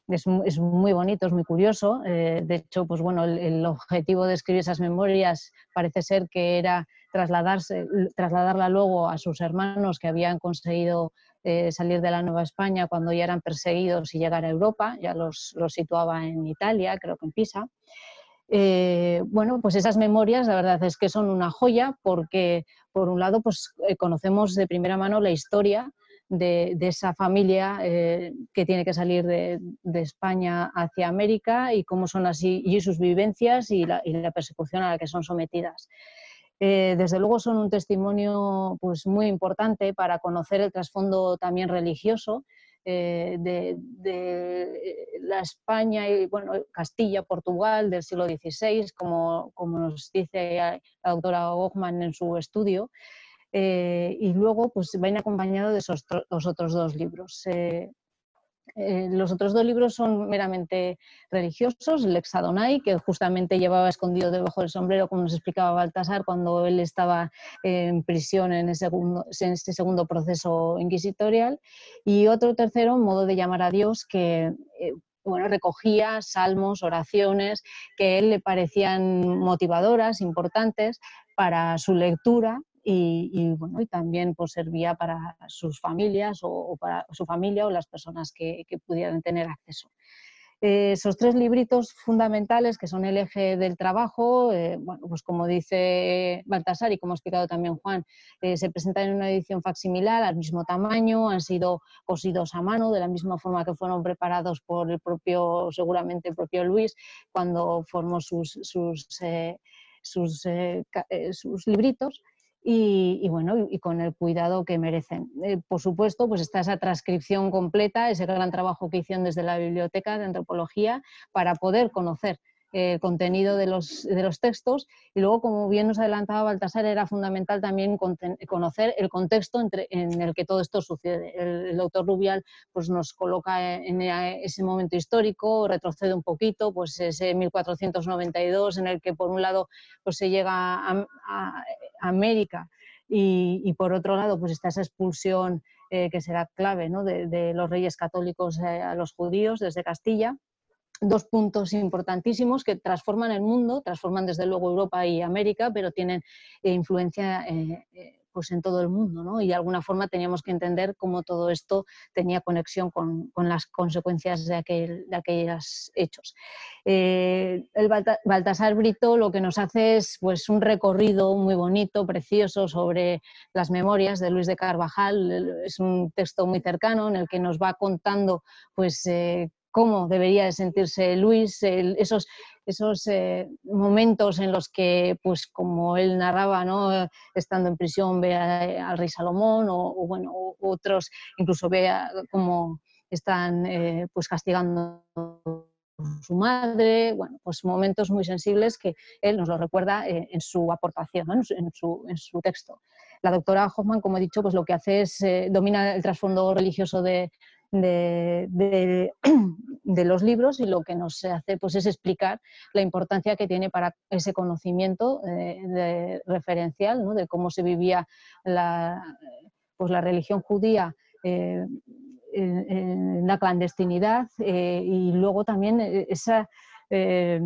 es, es muy bonito, es muy curioso. Eh, de hecho, pues bueno, el, el objetivo de escribir esas memorias parece ser que era trasladarse, trasladarla luego a sus hermanos que habían conseguido eh, salir de la Nueva España cuando ya eran perseguidos y llegar a Europa. Ya los, los situaba en Italia, creo que en Pisa. Eh, bueno, pues esas memorias la verdad es que son una joya porque por un lado pues eh, conocemos de primera mano la historia de, de esa familia eh, que tiene que salir de, de España hacia América y cómo son así y sus vivencias y la, y la persecución a la que son sometidas. Eh, desde luego son un testimonio pues, muy importante para conocer el trasfondo también religioso eh, de, de la España y bueno, Castilla, Portugal del siglo dieciséis, como, como nos dice la doctora Gojman en su estudio. Eh, y luego pues van acompañados de esos los otros dos libros. Eh, Eh, los otros dos libros son meramente religiosos, el Ex Adonai, que justamente llevaba escondido debajo del sombrero, como nos explicaba Baltasar, cuando él estaba en prisión en, el segundo, en este segundo proceso inquisitorial, y otro tercero, Modo de llamar a Dios, que eh, bueno, recogía salmos, oraciones, que a él le parecían motivadoras, importantes para su lectura. Y, y, bueno, y también pues, servía para sus familias o, o para su familia o las personas que, que pudieran tener acceso. Eh, esos tres libritos fundamentales que son el eje del trabajo, eh, bueno, pues como dice Baltasar y como ha explicado también Juan, eh, se presentan en una edición facsimilar al mismo tamaño, han sido cosidos a mano de la misma forma que fueron preparados por el propio, seguramente el propio Luis cuando formó sus, sus, eh, sus, eh, sus libritos. Y, y bueno, y con el cuidado que merecen. Eh, por supuesto, pues está esa transcripción completa, ese gran trabajo que hicieron desde la Biblioteca de Antropología para poder conocer el contenido de los, de los textos, y luego, como bien nos adelantaba Baltasar, era fundamental también conocer el contexto entre, en el que todo esto sucede. El, el doctor Rubial pues, nos coloca en ese momento histórico, retrocede un poquito, pues ese mil cuatrocientos noventa y dos en el que por un lado pues, se llega a, a América y, y por otro lado pues, está esa expulsión eh, que será clave, ¿no? de, de los reyes católicos a los judíos desde Castilla. Dos puntos importantísimos que transforman el mundo, transforman desde luego Europa y América, pero tienen influencia eh, pues en todo el mundo, ¿no? Y de alguna forma teníamos que entender cómo todo esto tenía conexión con, con las consecuencias de, aquel, de aquellos hechos. Eh, el Baltasar Brito lo que nos hace es pues, un recorrido muy bonito, precioso, sobre las memorias de Luis de Carvajal. Es un texto muy cercano en el que nos va contando pues, eh, cómo debería de sentirse Luis, esos, esos eh, momentos en los que, pues como él narraba, ¿no? Estando en prisión ve a, al rey Salomón o, o bueno, otros, incluso ve cómo están eh, pues, castigando a su madre, bueno, pues momentos muy sensibles que él nos lo recuerda eh, en su aportación, ¿no? en, su, en, su, en su texto. La doctora Gojman, como he dicho, pues lo que hace es, eh, domina el trasfondo religioso de De, de, de los libros, y lo que nos hace pues, es explicar la importancia que tiene para ese conocimiento eh, de, referencial, ¿no? De cómo se vivía la, pues, la religión judía eh, en, en la clandestinidad eh, y luego también esa... Eh,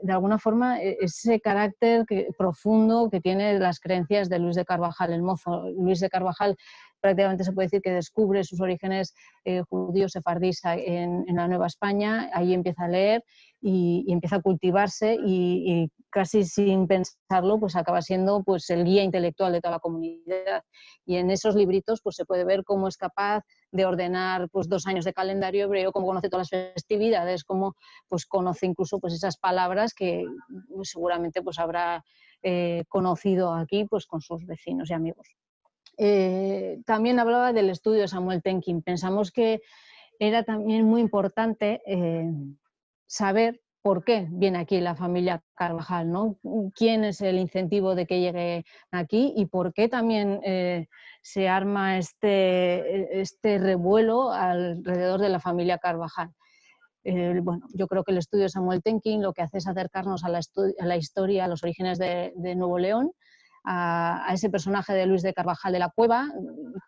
de alguna forma, ese carácter que, profundo que tiene las creencias de Luis de Carvajal el Mozo. Luis de Carvajal prácticamente se puede decir que descubre sus orígenes eh, judíos sefardíes en, en la Nueva España, ahí empieza a leer y, y empieza a cultivarse y, y casi sin pensarlo pues acaba siendo pues, el guía intelectual de toda la comunidad. Y en esos libritos pues, se puede ver cómo es capaz de ordenar pues, dos años de calendario hebreo, cómo conoce todas las festividades, cómo pues, conoce incluso pues, esas palabras que seguramente pues, habrá eh, conocido aquí pues, con sus vecinos y amigos. Eh, también hablaba del estudio de Samuel Temkin. Pensamos que era también muy importante eh, saber por qué viene aquí la familia Carvajal, ¿no? ¿Quién es el incentivo de que llegue aquí y por qué también eh, se arma este, este revuelo alrededor de la familia Carvajal? Eh, bueno, yo creo que el estudio de Samuel Temkin lo que hace es acercarnos a la, a la historia, a los orígenes de, de Nuevo León, a, a ese personaje de Luis de Carvajal de la Cueva.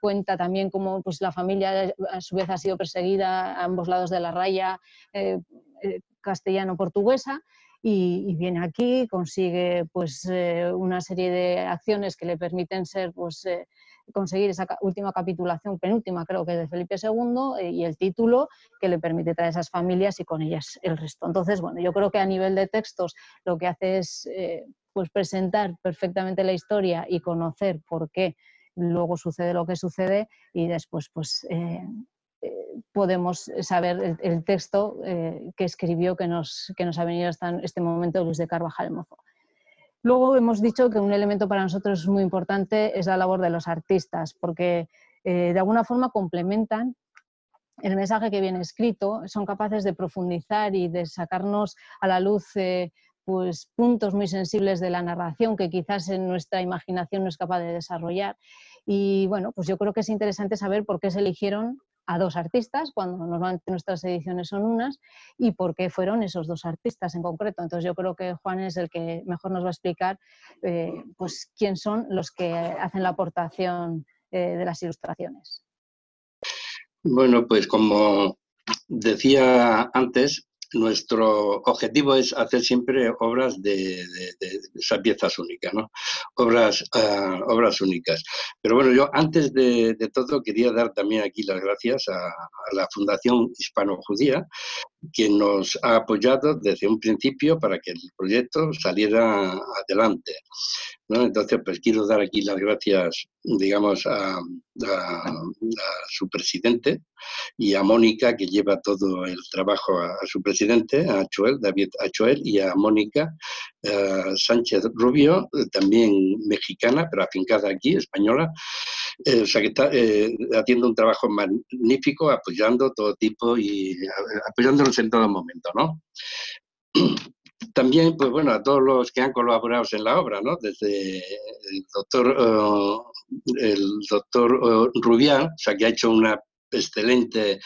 Cuenta también cómo pues, la familia a su vez ha sido perseguida a ambos lados de la raya eh, eh, castellano-portuguesa. Y, y viene aquí, consigue pues, eh, una serie de acciones que le permiten ser, pues, eh, conseguir esa última capitulación, penúltima creo que es de Felipe segundo, eh, y el título que le permite traer esas familias y con ellas el resto. Entonces, bueno, yo creo que a nivel de textos lo que hace es eh, pues presentar perfectamente la historia y conocer por qué luego sucede lo que sucede y después pues... Eh, Eh, podemos saber el, el texto eh, que escribió, que nos, que nos ha venido hasta este momento Luis de Carvajal Mozo. Luego hemos dicho que un elemento para nosotros muy importante es la labor de los artistas, porque eh, de alguna forma complementan el mensaje que viene escrito, son capaces de profundizar y de sacarnos a la luz eh, pues, puntos muy sensibles de la narración que quizás en nuestra imaginación no es capaz de desarrollar. Y bueno, pues yo creo que es interesante saber por qué se eligieron a dos artistas, cuando normalmente nuestras ediciones son unas, y por qué fueron esos dos artistas en concreto. Entonces yo creo que Juan es el que mejor nos va a explicar eh, pues, quién son los que hacen la aportación eh, de las ilustraciones. Bueno, pues como decía antes, nuestro objetivo es hacer siempre obras de, de, de esas piezas únicas, ¿no? Obras, uh, obras únicas. Pero bueno, yo antes de, de todo quería dar también aquí las gracias a, a la Fundación Hispano-Judía, que nos ha apoyado desde un principio para que el proyecto saliera adelante, ¿no? Entonces, pues quiero dar aquí las gracias, digamos, a, a, a su presidente y a Mónica, que lleva todo el trabajo, a, a su presidente, a Achuel, David Achuel, y a Mónica eh, Sánchez Rubio, también mexicana, pero afincada aquí, española, eh, o sea que está eh, haciendo un trabajo magnífico, apoyando todo tipo y apoyándonos en todo momento, ¿no? También, pues bueno, a todos los que han colaborado en la obra, ¿no? Desde el doctor, uh, el doctor uh, Rubial, o sea, que ha hecho una excelente,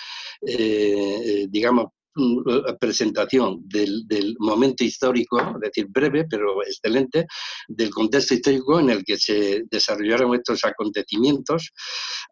eh, digamos, presentación del, del momento histórico, es decir, breve pero excelente, del contexto histórico en el que se desarrollaron estos acontecimientos,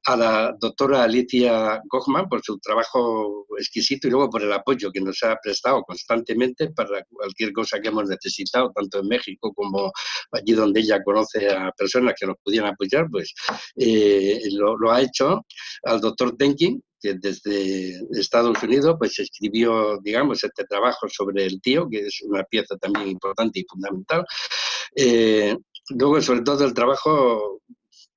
a la doctora Alicia Gojman por su trabajo exquisito y luego por el apoyo que nos ha prestado constantemente para cualquier cosa que hemos necesitado, tanto en México como allí donde ella conoce a personas que nos pudieran apoyar, pues eh, lo, lo ha hecho, al doctor Temkin, que desde Estados Unidos pues escribió, digamos, este trabajo sobre el tío, que es una pieza también importante y fundamental. Eh, luego, sobre todo, el trabajo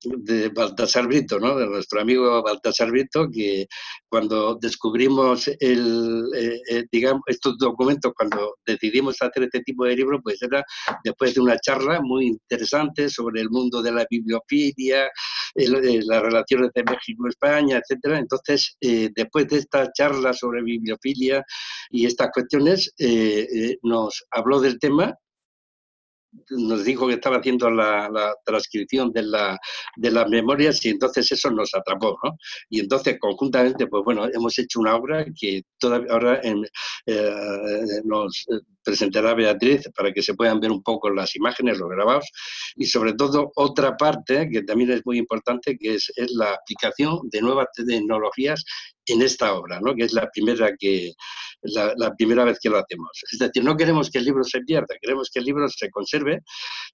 de Baltasar Brito, ¿no? De nuestro amigo Baltasar Brito, que cuando descubrimos el, eh, eh, digamos, estos documentos, cuando decidimos hacer este tipo de libro, pues era después de una charla muy interesante sobre el mundo de la bibliofilia, el, eh, las relaciones de México, España, etcétera. Entonces, eh, después de esta charla sobre bibliofilia y estas cuestiones, eh, eh, nos habló del tema. Nos dijo que estaba haciendo la, la transcripción de, la, de las memorias y entonces eso nos atrapó, ¿no? Y entonces conjuntamente, pues bueno, hemos hecho una obra que toda, ahora en, eh, nos presentará Beatriz para que se puedan ver un poco las imágenes, los grabados, y sobre todo otra parte que también es muy importante, que es, es la aplicación de nuevas tecnologías en esta obra, ¿no? Que es la primera, que, la, la primera vez que lo hacemos. Es decir, no queremos que el libro se pierda, queremos que el libro se conserve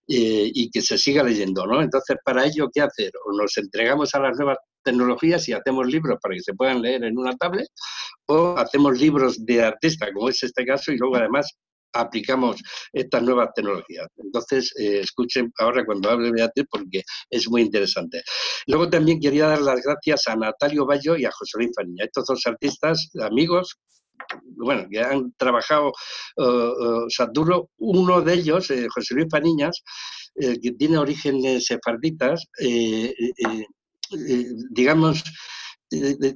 eh, y que se siga leyendo, ¿no? Entonces, para ello, ¿qué hacer? O nos entregamos a las nuevas tecnologías y hacemos libros para que se puedan leer en una tablet, o hacemos libros de artista, como es este caso, y luego además aplicamos estas nuevas tecnologías. Entonces, eh, escuchen ahora cuando hable Beatriz porque es muy interesante. Luego también quería dar las gracias a Natalio Bayo y a José Luis Fariñas, estos dos artistas, amigos, bueno, que han trabajado uh, uh, duro. Uno de ellos, eh, José Luis Fariñas, eh, que tiene orígenes sefarditas, eh, eh, eh, digamos, eh, de,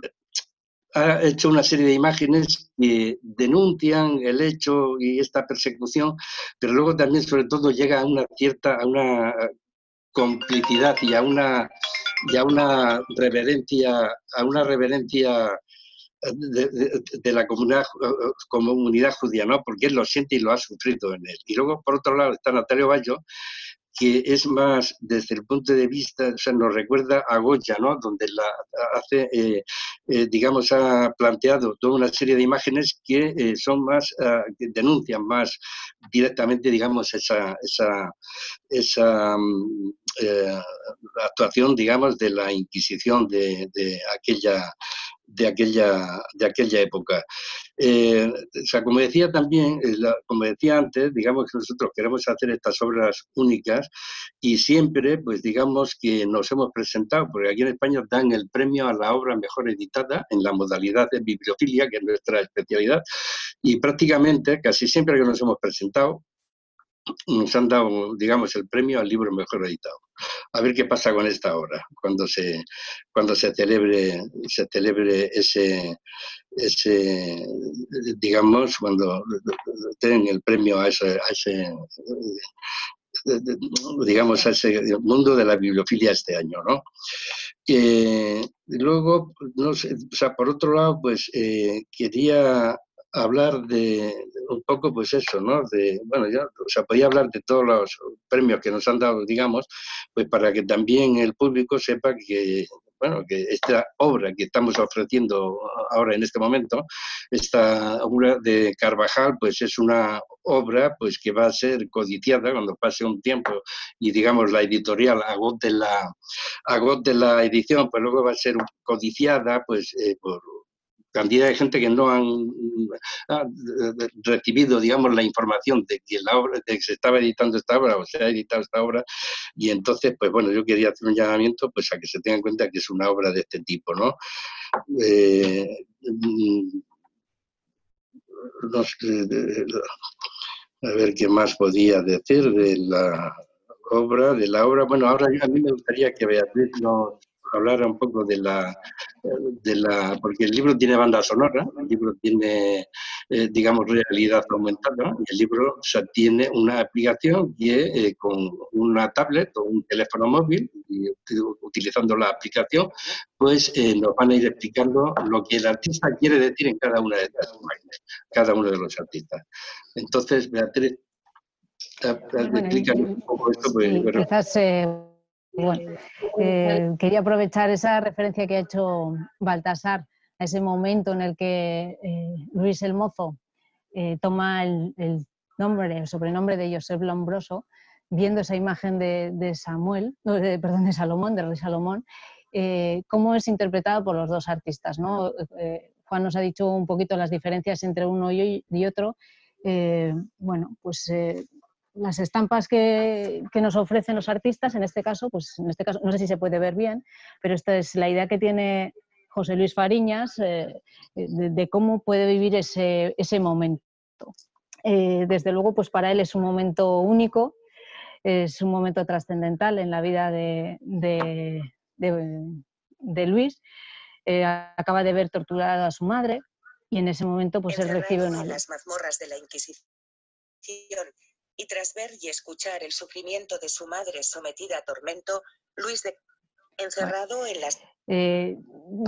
ha hecho una serie de imágenes que denuncian el hecho y esta persecución, pero luego también, sobre todo, llega a una cierta, a una complicidad y a una, y a una reverencia, a una reverencia de, de, de la comunidad, comunidad judía, ¿no? Porque él lo siente y lo ha sufrido en él. Y luego, por otro lado, está Natalio Bayo, que es más desde el punto de vista, o sea, nos recuerda a Goya, ¿no? Donde la hace, eh, eh, digamos, ha planteado toda una serie de imágenes que eh, son más, eh, que denuncian más directamente, digamos, esa, esa, esa eh, actuación, digamos, de la Inquisición de, de aquella, de aquella, de aquella época. Eh, o sea, como decía también, eh, la, como decía antes, digamos que nosotros queremos hacer estas obras únicas y siempre, pues digamos que nos hemos presentado, porque aquí en España dan el premio a la obra mejor editada en la modalidad de bibliofilia, que es nuestra especialidad, y prácticamente casi siempre que nos hemos presentado, nos han dado, digamos, el premio al libro mejor editado. A ver qué pasa con esta obra, cuando se, cuando se celebre, se celebre ese, ese, digamos, cuando den el premio a ese, a ese, digamos, a ese mundo de la bibliofilia este año, ¿no? Eh, luego, no sé, o sea, por otro lado, pues eh, quería hablar de un poco, pues eso, ¿no? De, bueno, ya, o sea, podía hablar de todos los premios que nos han dado, digamos, pues para que también el público sepa que, bueno, que esta obra que estamos ofreciendo ahora en este momento, esta obra de Carvajal, pues es una obra pues que va a ser codiciada cuando pase un tiempo y, digamos, la editorial agote la, agote la edición, pues luego va a ser codiciada pues eh, por cantidad de gente que no han ah, recibido, digamos, la información de que, la obra, de que se estaba editando esta obra o se ha editado esta obra, y entonces, pues bueno, yo quería hacer un llamamiento pues a que se tenga en cuenta que es una obra de este tipo, ¿no? Eh, no sé, a ver qué más podía decir de la obra, de la obra. Bueno, ahora a mí me gustaría que Beatriz nos hablar un poco de la, de la... porque el libro tiene banda sonora, el libro tiene, eh, digamos, realidad aumentada, y el libro, o sea, tiene una aplicación que eh, con una tablet o un teléfono móvil, y utilizando la aplicación, pues eh, nos van a ir explicando lo que el artista quiere decir en cada una de las imágenes, cada uno de los artistas. Entonces, Beatriz, explícanos un poco esto. Pues, sí, bueno. Quizás... Eh... Bueno, eh, quería aprovechar esa referencia que ha hecho Baltasar a ese momento en el que eh, Luis el Mozo eh, toma el, el nombre, el sobrenombre de Josep Lombroso, viendo esa imagen de, de Samuel, no, de, perdón, de Salomón, del rey Salomón, eh, cómo es interpretado por los dos artistas, ¿no? Eh, Juan nos ha dicho un poquito las diferencias entre uno y, y otro. Eh, bueno, pues... Eh, las estampas que, que nos ofrecen los artistas, en este caso, pues en este caso, no sé si se puede ver bien, pero esta es la idea que tiene José Luis Fariñas eh, de, de cómo puede vivir ese, ese momento. Eh, desde luego, pues para él es un momento único, es un momento trascendental en la vida de, de, de, de Luis. Eh, acaba de ver torturada a su madre y en ese momento pues él recibe una... las mazmorras de la Inquisición. Y tras ver y escuchar el sufrimiento de su madre sometida a tormento, Luis de... encerrado en las... Eh,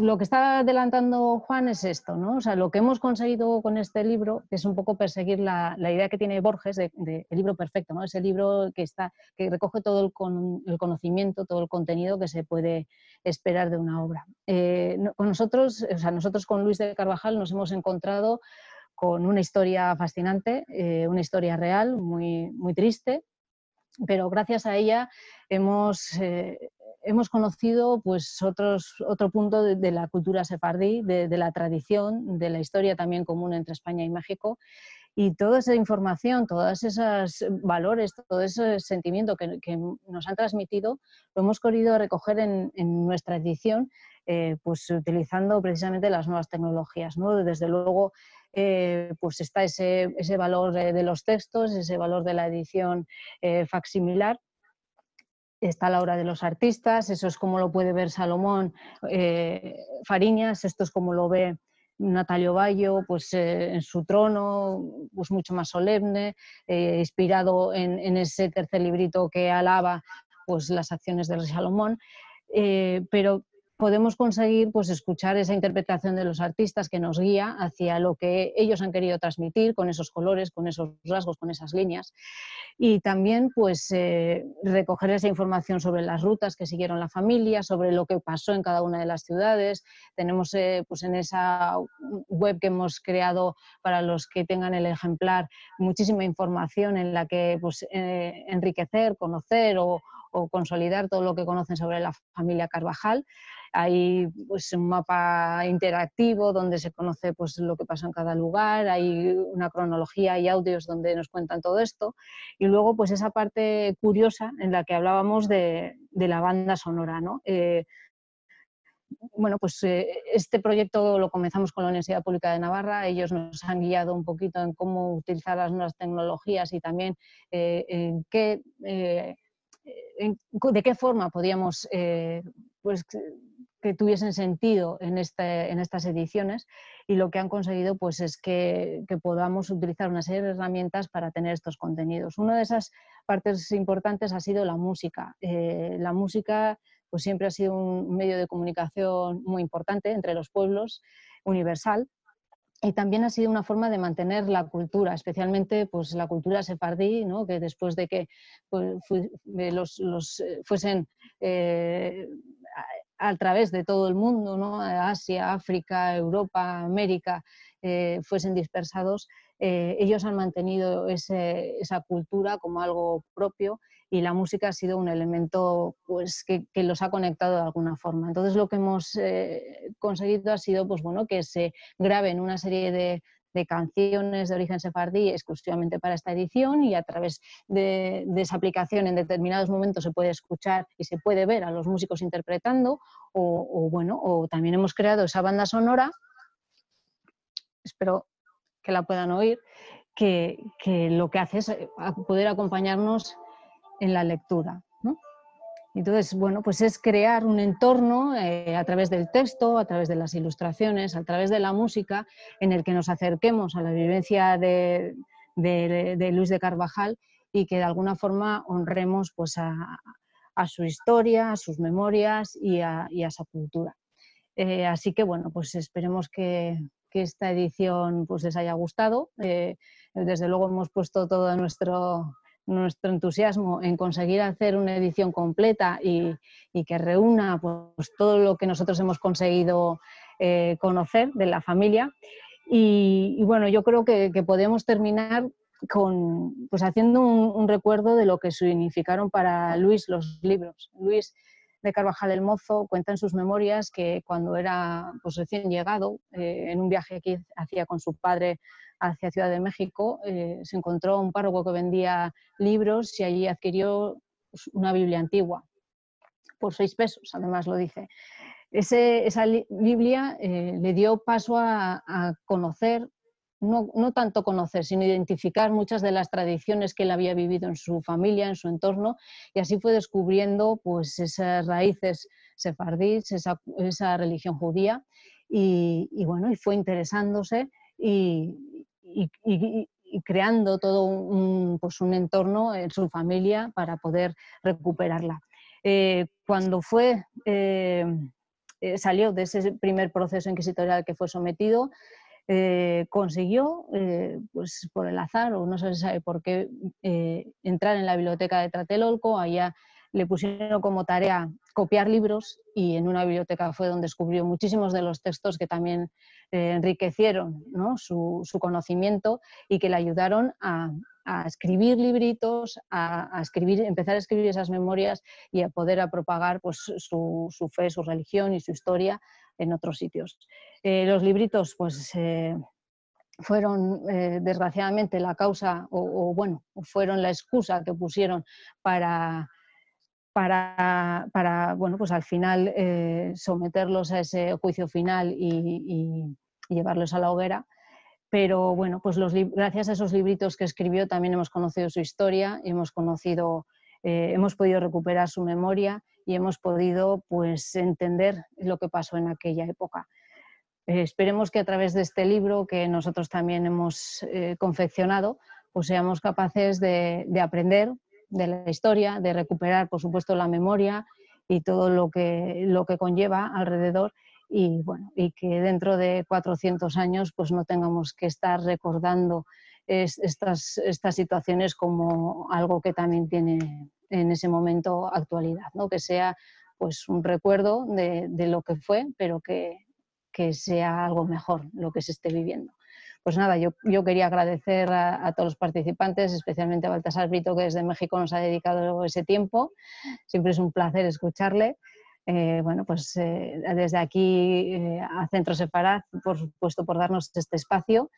lo que está adelantando Juan es esto, ¿no? O sea, lo que hemos conseguido con este libro es un poco perseguir la, la idea que tiene Borges de, de el libro perfecto, ¿no? Ese libro que está, que recoge todo el, con, el conocimiento, todo el contenido que se puede esperar de una obra. Eh, nosotros, o sea, nosotros con Luis de Carvajal nos hemos encontrado con una historia fascinante, eh, una historia real, muy, muy triste, pero gracias a ella hemos, eh, hemos conocido pues, otros, otro punto de, de la cultura sefardí, de, de la tradición, de la historia también común entre España y México, y toda esa información, todos esos valores, todo ese sentimiento que, que nos han transmitido, lo hemos querido recoger en, en nuestra edición, eh, pues utilizando precisamente las nuevas tecnologías, ¿no? Desde luego... Eh, pues está ese, ese valor de, de los textos, ese valor de la edición eh, facsimilar, está la obra de los artistas, eso es como lo puede ver Salomón eh, Fariñas, esto es como lo ve Natalio Bayo pues, eh, en su trono, pues mucho más solemne, eh, inspirado en, en ese tercer librito que alaba pues, las acciones del rey Salomón, eh, pero... podemos conseguir pues, escuchar esa interpretación de los artistas que nos guía hacia lo que ellos han querido transmitir con esos colores, con esos rasgos, con esas líneas. Y también pues, eh, recoger esa información sobre las rutas que siguieron la familia, sobre lo que pasó en cada una de las ciudades. Tenemos eh, pues, en esa web que hemos creado para los que tengan el ejemplar muchísima información en la que pues, eh, enriquecer, conocer o... o consolidar todo lo que conocen sobre la familia Carvajal. Hay pues, un mapa interactivo donde se conoce pues, lo que pasa en cada lugar, hay una cronología y audios donde nos cuentan todo esto. Y luego pues, esa parte curiosa en la que hablábamos de, de la banda sonora, ¿no? Eh, bueno, pues eh, este proyecto lo comenzamos con la Universidad Pública de Navarra. Ellos nos han guiado un poquito en cómo utilizar las nuevas tecnologías y también eh, en qué, eh, en, de qué forma podíamos eh, pues, que tuviesen sentido en, este, en estas ediciones, y lo que han conseguido pues, es que, que podamos utilizar una serie de herramientas para tener estos contenidos. Una de esas partes importantes ha sido la música. Eh, la música pues, siempre ha sido un medio de comunicación muy importante entre los pueblos, universal, y también ha sido una forma de mantener la cultura, especialmente pues, la cultura sefardí, ¿no? Que después de que pues, los, los fuesen... Eh, a través de todo el mundo, ¿no? Asia, África, Europa, América, eh, fuesen dispersados, eh, ellos han mantenido ese, esa cultura como algo propio, y la música ha sido un elemento pues, que, que los ha conectado de alguna forma. Entonces lo que hemos eh, conseguido ha sido pues, bueno, que se graben una serie de, de canciones de origen sefardí exclusivamente para esta edición, y a través de, de esa aplicación en determinados momentos se puede escuchar y se puede ver a los músicos interpretando, o, o bueno, o también hemos creado esa banda sonora, espero que la puedan oír, que, que lo que hace es poder acompañarnos en la lectura, ¿no? Entonces, bueno, pues es crear un entorno eh, a través del texto, a través de las ilustraciones, a través de la música, en el que nos acerquemos a la vivencia de, de, de Luis de Carvajal, y que de alguna forma honremos pues, a, a su historia, a sus memorias y a, y a su cultura. Eh, así que, bueno, pues esperemos que, que esta edición pues, les haya gustado. Eh, desde luego hemos puesto todo nuestro... nuestro entusiasmo en conseguir hacer una edición completa y, y que reúna pues, todo lo que nosotros hemos conseguido eh, conocer de la familia. Y, y bueno, yo creo que, que podemos terminar con, pues, haciendo un, un recuerdo de lo que significaron para Luis los libros. Luis de Carvajal el Mozo cuenta en sus memorias que cuando era pues, recién llegado, eh, en un viaje que hacía con su padre hacia Ciudad de México, eh, se encontró un párroco que vendía libros y allí adquirió una Biblia antigua, por seis pesos, además lo dice. Ese, esa Biblia eh, le dio paso a, a conocer, no, no tanto conocer, sino identificar muchas de las tradiciones que él había vivido en su familia, en su entorno, y así fue descubriendo pues, esas raíces sefardíes, esa, esa religión judía, y, y bueno, y fue interesándose y... Y, y, y creando todo un, pues un entorno en su familia para poder recuperarla. Eh, cuando fue, eh, eh, salió de ese primer proceso inquisitorial que fue sometido, eh, consiguió, eh, pues por el azar, o no se sabe por qué, eh, entrar en la biblioteca de Tlatelolco. Allá le pusieron como tarea copiar libros, y en una biblioteca fue donde descubrió muchísimos de los textos que también eh, enriquecieron, ¿no? su, su conocimiento, y que le ayudaron a, a escribir libritos, a, a escribir, empezar a escribir esas memorias y a poder a propagar pues, su, su fe, su religión y su historia en otros sitios. Eh, los libritos pues, eh, fueron eh, desgraciadamente la causa, o, o bueno, fueron la excusa que pusieron para... Para, para, bueno, pues al final eh, someterlos a ese juicio final y, y, y llevarlos a la hoguera. Pero bueno, pues los, gracias a esos libritos que escribió también hemos conocido su historia, hemos, conocido, eh, hemos podido recuperar su memoria y hemos podido pues, entender lo que pasó en aquella época. Eh, esperemos que a través de este libro que nosotros también hemos eh, confeccionado, pues seamos capaces de, de aprender de la historia, de recuperar por supuesto la memoria y todo lo que, lo que conlleva alrededor, y bueno, y que dentro de cuatrocientos años pues no tengamos que estar recordando es, estas, estas situaciones como algo que también tiene en ese momento actualidad, ¿no? Que sea pues un recuerdo de, de lo que fue, pero que, que sea algo mejor lo que se esté viviendo. Pues nada, yo, yo quería agradecer a, a todos los participantes, especialmente a Baltasar Brito, que desde México nos ha dedicado ese tiempo. Siempre es un placer escucharle. Eh, bueno, pues eh, desde aquí eh, a Centro Sefarad, por supuesto, por darnos este espacio.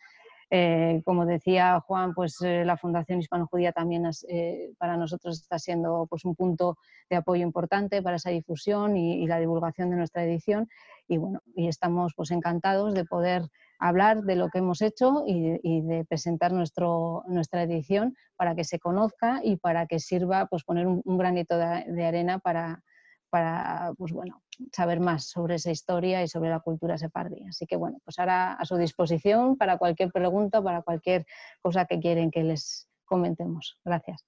Eh, como decía Juan, pues eh, la Fundación Hispano-Judía también has, eh, para nosotros está siendo pues, un punto de apoyo importante para esa difusión y, y la divulgación de nuestra edición. Y bueno, y estamos pues, encantados de poder hablar de lo que hemos hecho y, y de presentar nuestro, nuestra edición para que se conozca y para que sirva pues, poner un, un granito de, de arena para, para pues, bueno, saber más sobre esa historia y sobre la cultura sefardí. Así que bueno, pues ahora a su disposición para cualquier pregunta, para cualquier cosa que quieren que les comentemos. Gracias.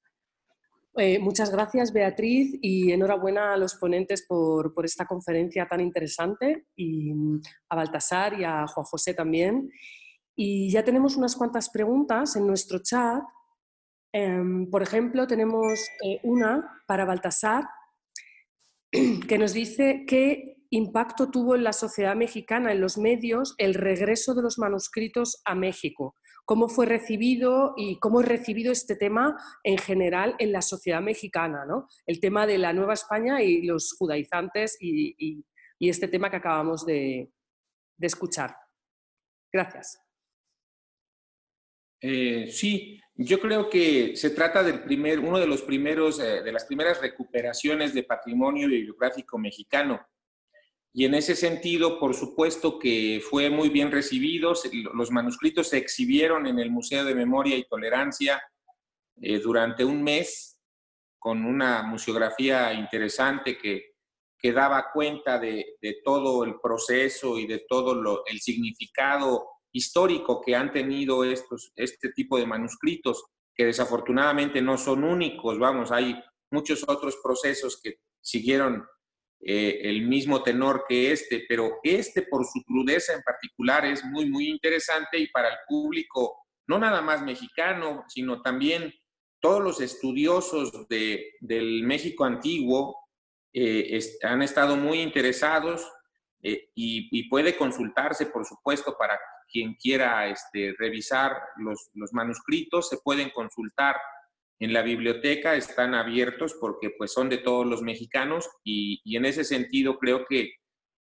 Eh, muchas gracias, Beatriz, y enhorabuena a los ponentes por, por esta conferencia tan interesante, y a Baltasar y a Juan José también. Y ya tenemos unas cuantas preguntas en nuestro chat. Eh, por ejemplo, tenemos eh, una para Baltasar, que nos dice qué impacto tuvo en la sociedad mexicana, en los medios, el regreso de los manuscritos a México. ¿Cómo fue recibido y cómo es recibido este tema en general en la sociedad mexicana, ¿no? El tema de la Nueva España y los judaizantes y, y, y este tema que acabamos de, de escuchar. Gracias. Eh, sí, yo creo que se trata del primer, uno de los primeros, eh, de las primeras recuperaciones de patrimonio bibliográfico mexicano. Y en ese sentido, por supuesto que fue muy bien recibido. Los manuscritos se exhibieron en el Museo de Memoria y Tolerancia eh, durante un mes, con una museografía interesante que, que daba cuenta de, de todo el proceso y de todo lo, el significado histórico que han tenido estos, este tipo de manuscritos, que desafortunadamente no son únicos. Vamos, hay muchos otros procesos que siguieron Eh, el mismo tenor que este, pero este por su crudeza en particular es muy, muy interesante, y para el público, no nada más mexicano, sino también todos los estudiosos de, del México antiguo eh, es, han estado muy interesados eh, y, y puede consultarse, por supuesto, para quien quiera este, revisar los, los manuscritos, se pueden consultar. En la biblioteca están abiertos porque pues, son de todos los mexicanos, y, y en ese sentido creo que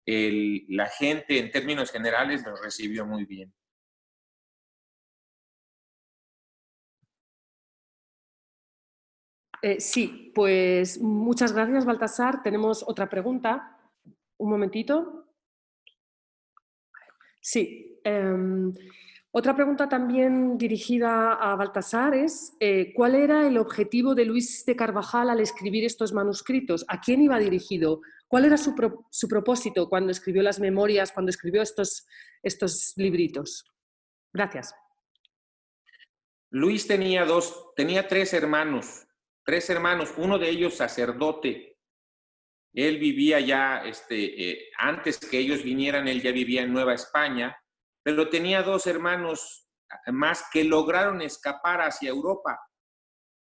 el, la gente en términos generales los recibió muy bien. Eh, sí, pues muchas gracias, Baltasar. Tenemos otra pregunta. Un momentito. Sí. Um... Otra pregunta también dirigida a Baltasar es eh, ¿cuál era el objetivo de Luis de Carvajal al escribir estos manuscritos? ¿A quién iba dirigido? ¿Cuál era su, pro, su propósito cuando escribió las memorias, cuando escribió estos, estos libritos? Gracias. Luis tenía, dos, tenía tres hermanos, tres hermanos, uno de ellos sacerdote. Él vivía ya, este, eh, antes que ellos vinieran, él ya vivía en Nueva España, pero tenía dos hermanos más que lograron escapar hacia Europa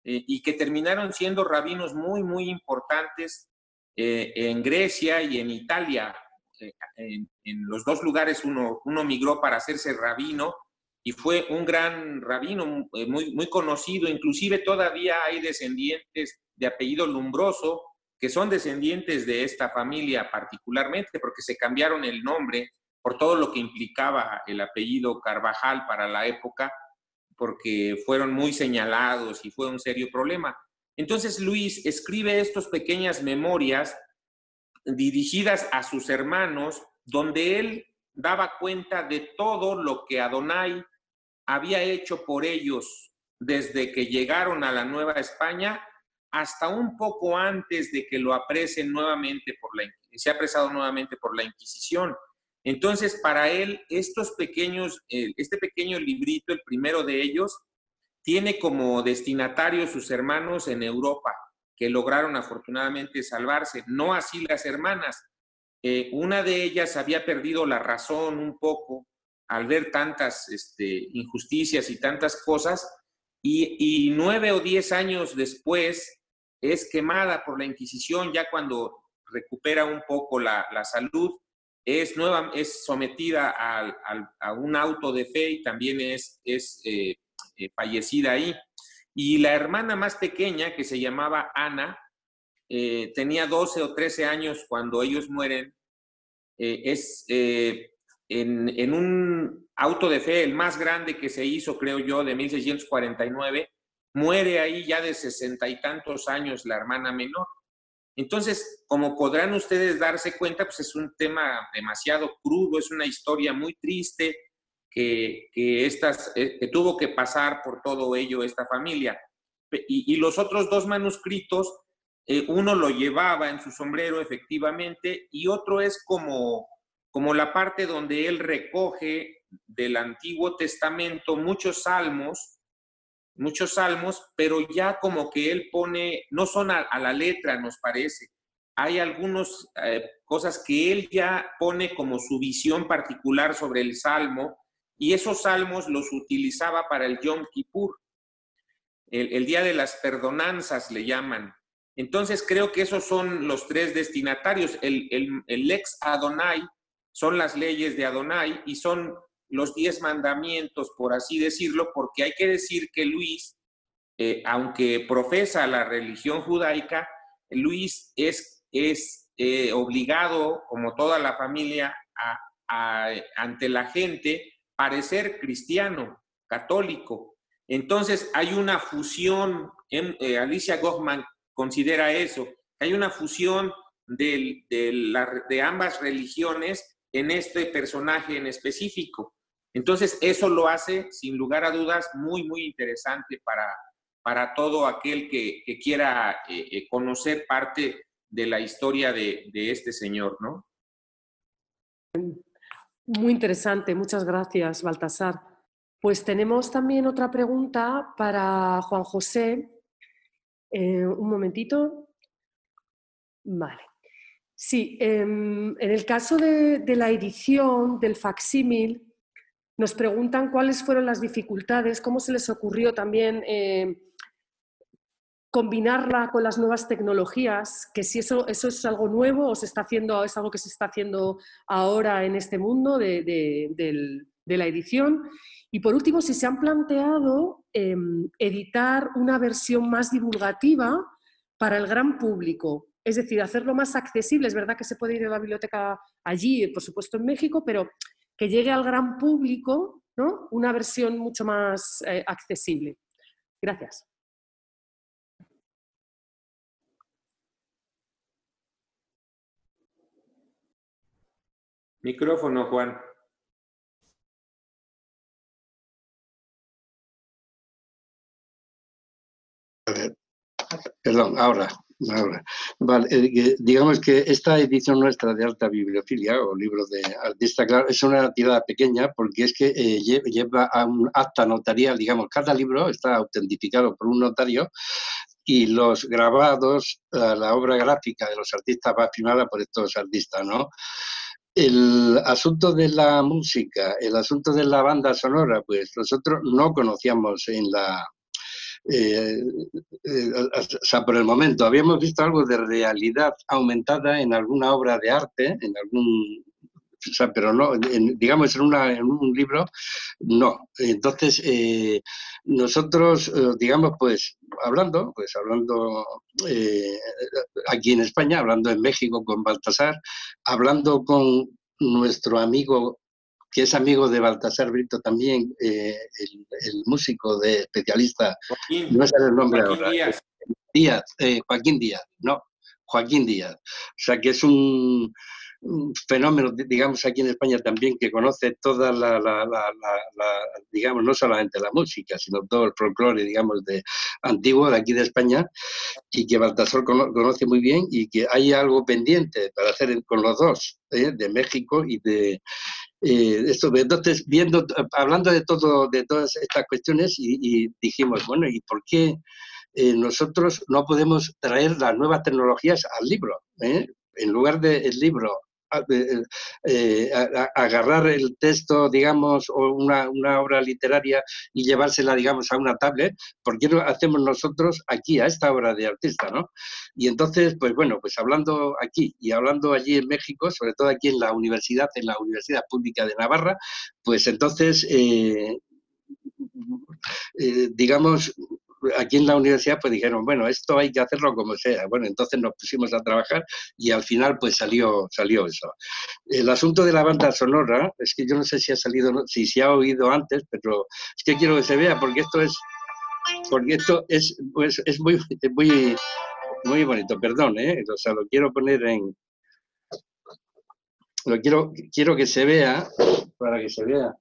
eh, y que terminaron siendo rabinos muy, muy importantes eh, en Grecia y en Italia. Eh, en, en los dos lugares uno, uno migró para hacerse rabino, y fue un gran rabino eh, muy, muy conocido. Inclusive todavía hay descendientes de apellido Lumbroso que son descendientes de esta familia particularmente, porque se cambiaron el nombre por todo lo que implicaba el apellido Carvajal para la época, porque fueron muy señalados y fue un serio problema. Entonces Luis escribe estas pequeñas memorias dirigidas a sus hermanos, donde él daba cuenta de todo lo que Adonai había hecho por ellos desde que llegaron a la Nueva España hasta un poco antes de que lo apresen nuevamente por la, se ha apresado nuevamente por la Inquisición. Entonces, para él, estos pequeños, este pequeño librito, el primero de ellos, tiene como destinatarios sus hermanos en Europa, que lograron afortunadamente salvarse, no así las hermanas. Eh, una de ellas había perdido la razón un poco al ver tantas este, injusticias y tantas cosas, y, y nueve o diez años después es quemada por la Inquisición, ya cuando recupera un poco la, la salud. Es, nueva, es sometida a, a, a un auto de fe y también es, es eh, eh, fallecida ahí. Y la hermana más pequeña, que se llamaba Ana, eh, tenía doce o trece años cuando ellos mueren. Eh, es, eh, en, en un auto de fe, el más grande que se hizo, creo yo, de mil seiscientos cuarenta y nueve, muere ahí ya de sesenta y tantos años la hermana menor. Entonces, como podrán ustedes darse cuenta, pues es un tema demasiado crudo, es una historia muy triste que, que, estas, que tuvo que pasar por todo ello esta familia. Y, y los otros dos manuscritos, eh, uno lo llevaba en su sombrero efectivamente, y otro es como, como la parte donde él recoge del Antiguo Testamento muchos salmos, muchos salmos, pero ya como que él pone, no son a, a la letra, nos parece. Hay algunas eh, cosas que él ya pone como su visión particular sobre el salmo, y esos salmos los utilizaba para el Yom Kippur, el, el Día de las Perdonanzas le llaman. Entonces creo que esos son los tres destinatarios. El, el, el ex Adonai son las leyes de Adonai y son los diez mandamientos, por así decirlo, porque hay que decir que Luis, eh, aunque profesa la religión judaica, Luis es, es eh, obligado, como toda la familia, a, a, ante la gente, parecer cristiano, católico. Entonces hay una fusión, eh, Alicia Gojman considera eso, hay una fusión de, de, la, de ambas religiones en este personaje en específico. Entonces, eso lo hace, sin lugar a dudas, muy, muy interesante para, para todo aquel que, que quiera eh, conocer parte de la historia de, de este señor, ¿no? Muy interesante, muchas gracias, Baltasar. Pues tenemos también otra pregunta para Juan José. Eh, un momentito. Vale. Sí, eh, en el caso de, de la edición, del facsímil, nos preguntan cuáles fueron las dificultades, cómo se les ocurrió también eh, combinarla con las nuevas tecnologías, que si eso, eso es algo nuevo o se está haciendo, es algo que se está haciendo ahora en este mundo de, de, de, de la edición. Y por último, si se han planteado eh, editar una versión más divulgativa para el gran público, es decir, hacerlo más accesible. Es verdad que se puede ir a la biblioteca allí, por supuesto en México, pero que llegue al gran público, ¿no? Una versión mucho más eh, accesible. Gracias. Micrófono, Juan. A ver, perdón, ahora. Ahora, vale, eh, digamos que esta edición nuestra de alta bibliofilia o libro de artista, claro, es una tirada pequeña porque es que eh, lleva a un acta notarial, digamos, cada libro está autentificado por un notario y los grabados, la, la obra gráfica de los artistas va firmada por estos artistas, ¿no? El asunto de la música, el asunto de la banda sonora, pues nosotros no conocíamos en la... Eh, eh, o sea, por el momento habíamos visto algo de realidad aumentada en alguna obra de arte, en algún, o sea, pero no, en, digamos en, una, en un libro, no. Entonces eh, nosotros, eh, digamos, pues hablando, pues hablando eh, aquí en España, hablando en México con Baltasar, hablando con nuestro amigo, que es amigo de Baltasar Brito también, eh, el, el músico de especialista, Joaquín, no sé el nombre Joaquín ahora, Díaz. Díaz, eh, Joaquín Díaz, no, Joaquín Díaz. O sea que es un, un fenómeno, digamos, aquí en España también, que conoce toda la, la, la, la, la, digamos, no solamente la música, sino todo el folclore, digamos, de antiguo de aquí de España, y que Baltasar conoce muy bien y que hay algo pendiente para hacer con los dos, eh, de México y de... Eh, esto, entonces, viendo, hablando de, todo, de todas estas cuestiones, y, y dijimos, bueno, ¿y por qué eh, nosotros no podemos traer las nuevas tecnologías al libro? ¿eh? En lugar del libro, a, eh, a, a agarrar el texto, digamos, o una, una obra literaria y llevársela, digamos, a una tablet, ¿por qué lo hacemos nosotros aquí, a esta obra de artista, no? Y entonces, pues bueno, pues hablando aquí y hablando allí en México, sobre todo aquí en la universidad, en la Universidad Pública de Navarra, pues entonces, eh, eh, digamos... aquí en la universidad pues dijeron, bueno, esto hay que hacerlo como sea. Bueno, entonces nos pusimos a trabajar y al final pues salió, salió eso. El asunto de la banda sonora, es que yo no sé si ha salido, si se ha oído antes, pero es que quiero que se vea, porque esto es, porque esto es, pues, es muy, muy, muy bonito, perdón, ¿eh? O sea, lo quiero poner en... Lo quiero, quiero que se vea, para que se vea.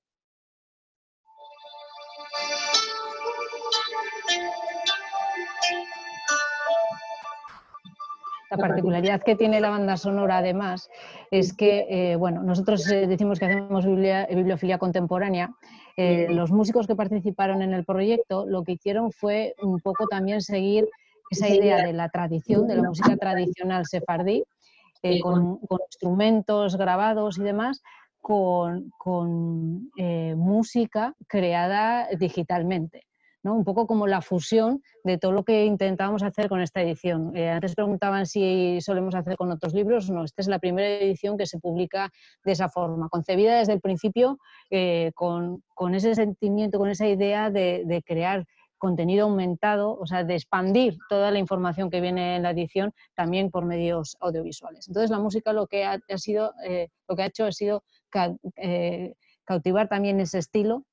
La particularidad que tiene la banda sonora, además, es que, eh, bueno, nosotros eh, decimos que hacemos biblia, bibliofilia contemporánea. Eh, los músicos que participaron en el proyecto lo que hicieron fue un poco también seguir esa idea de la tradición, de la música tradicional sefardí, eh, con, con instrumentos grabados y demás, con, con eh, música creada digitalmente, ¿no? Un poco como la fusión de todo lo que intentábamos hacer con esta edición. Eh, antes preguntaban si solemos hacer con otros libros. No, esta es la primera edición que se publica de esa forma, concebida desde el principio eh, con, con ese sentimiento, con esa idea de, de crear contenido aumentado, o sea, de expandir toda la información que viene en la edición también por medios audiovisuales. Entonces la música lo que ha, ha, sido, eh, lo que ha hecho ha sido ca, eh, cautivar también ese estilo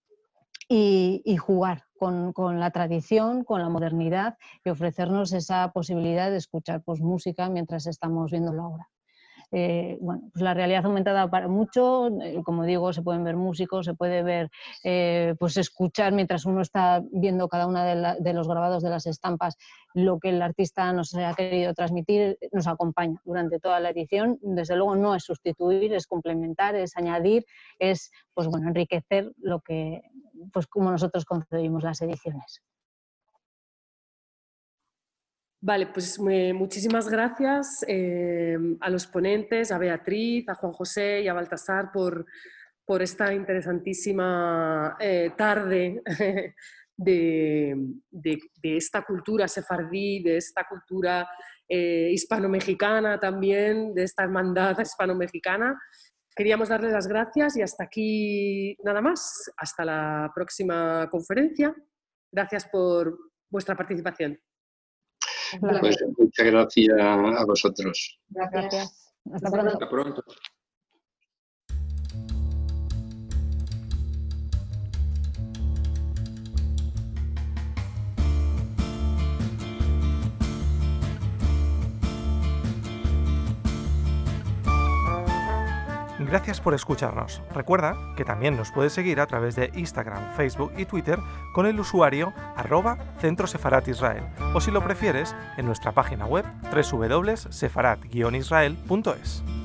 y, y jugar Con, con la tradición, con la modernidad y ofrecernos esa posibilidad de escuchar pues, música mientras estamos viendo la obra. Eh, bueno, pues la realidad aumentada para mucho, eh, como digo, se pueden ver músicos, se puede ver, eh, pues escuchar mientras uno está viendo cada uno de, la, de los grabados de las estampas lo que el artista nos ha querido transmitir, nos acompaña durante toda la edición. Desde luego no es sustituir, es complementar, es añadir, es pues bueno, enriquecer lo que, pues como nosotros concebimos las ediciones. Vale, pues me, muchísimas gracias eh, a los ponentes, a Beatriz, a Juan José y a Baltasar por, por esta interesantísima eh, tarde de, de, de esta cultura sefardí, de esta cultura eh, hispano-mexicana también, de esta hermandad hispano-mexicana. Queríamos darles las gracias y hasta aquí nada más. Hasta la próxima conferencia. Gracias por vuestra participación. Pues, muchas gracias a vosotros. Gracias. Hasta pronto. Hasta pronto. Gracias por escucharnos. Recuerda que también nos puedes seguir a través de Instagram, Facebook y Twitter con el usuario arroba Centro Sefarad Israel, o si lo prefieres, en nuestra página web doble u doble u doble u punto sefarad guion israel punto es.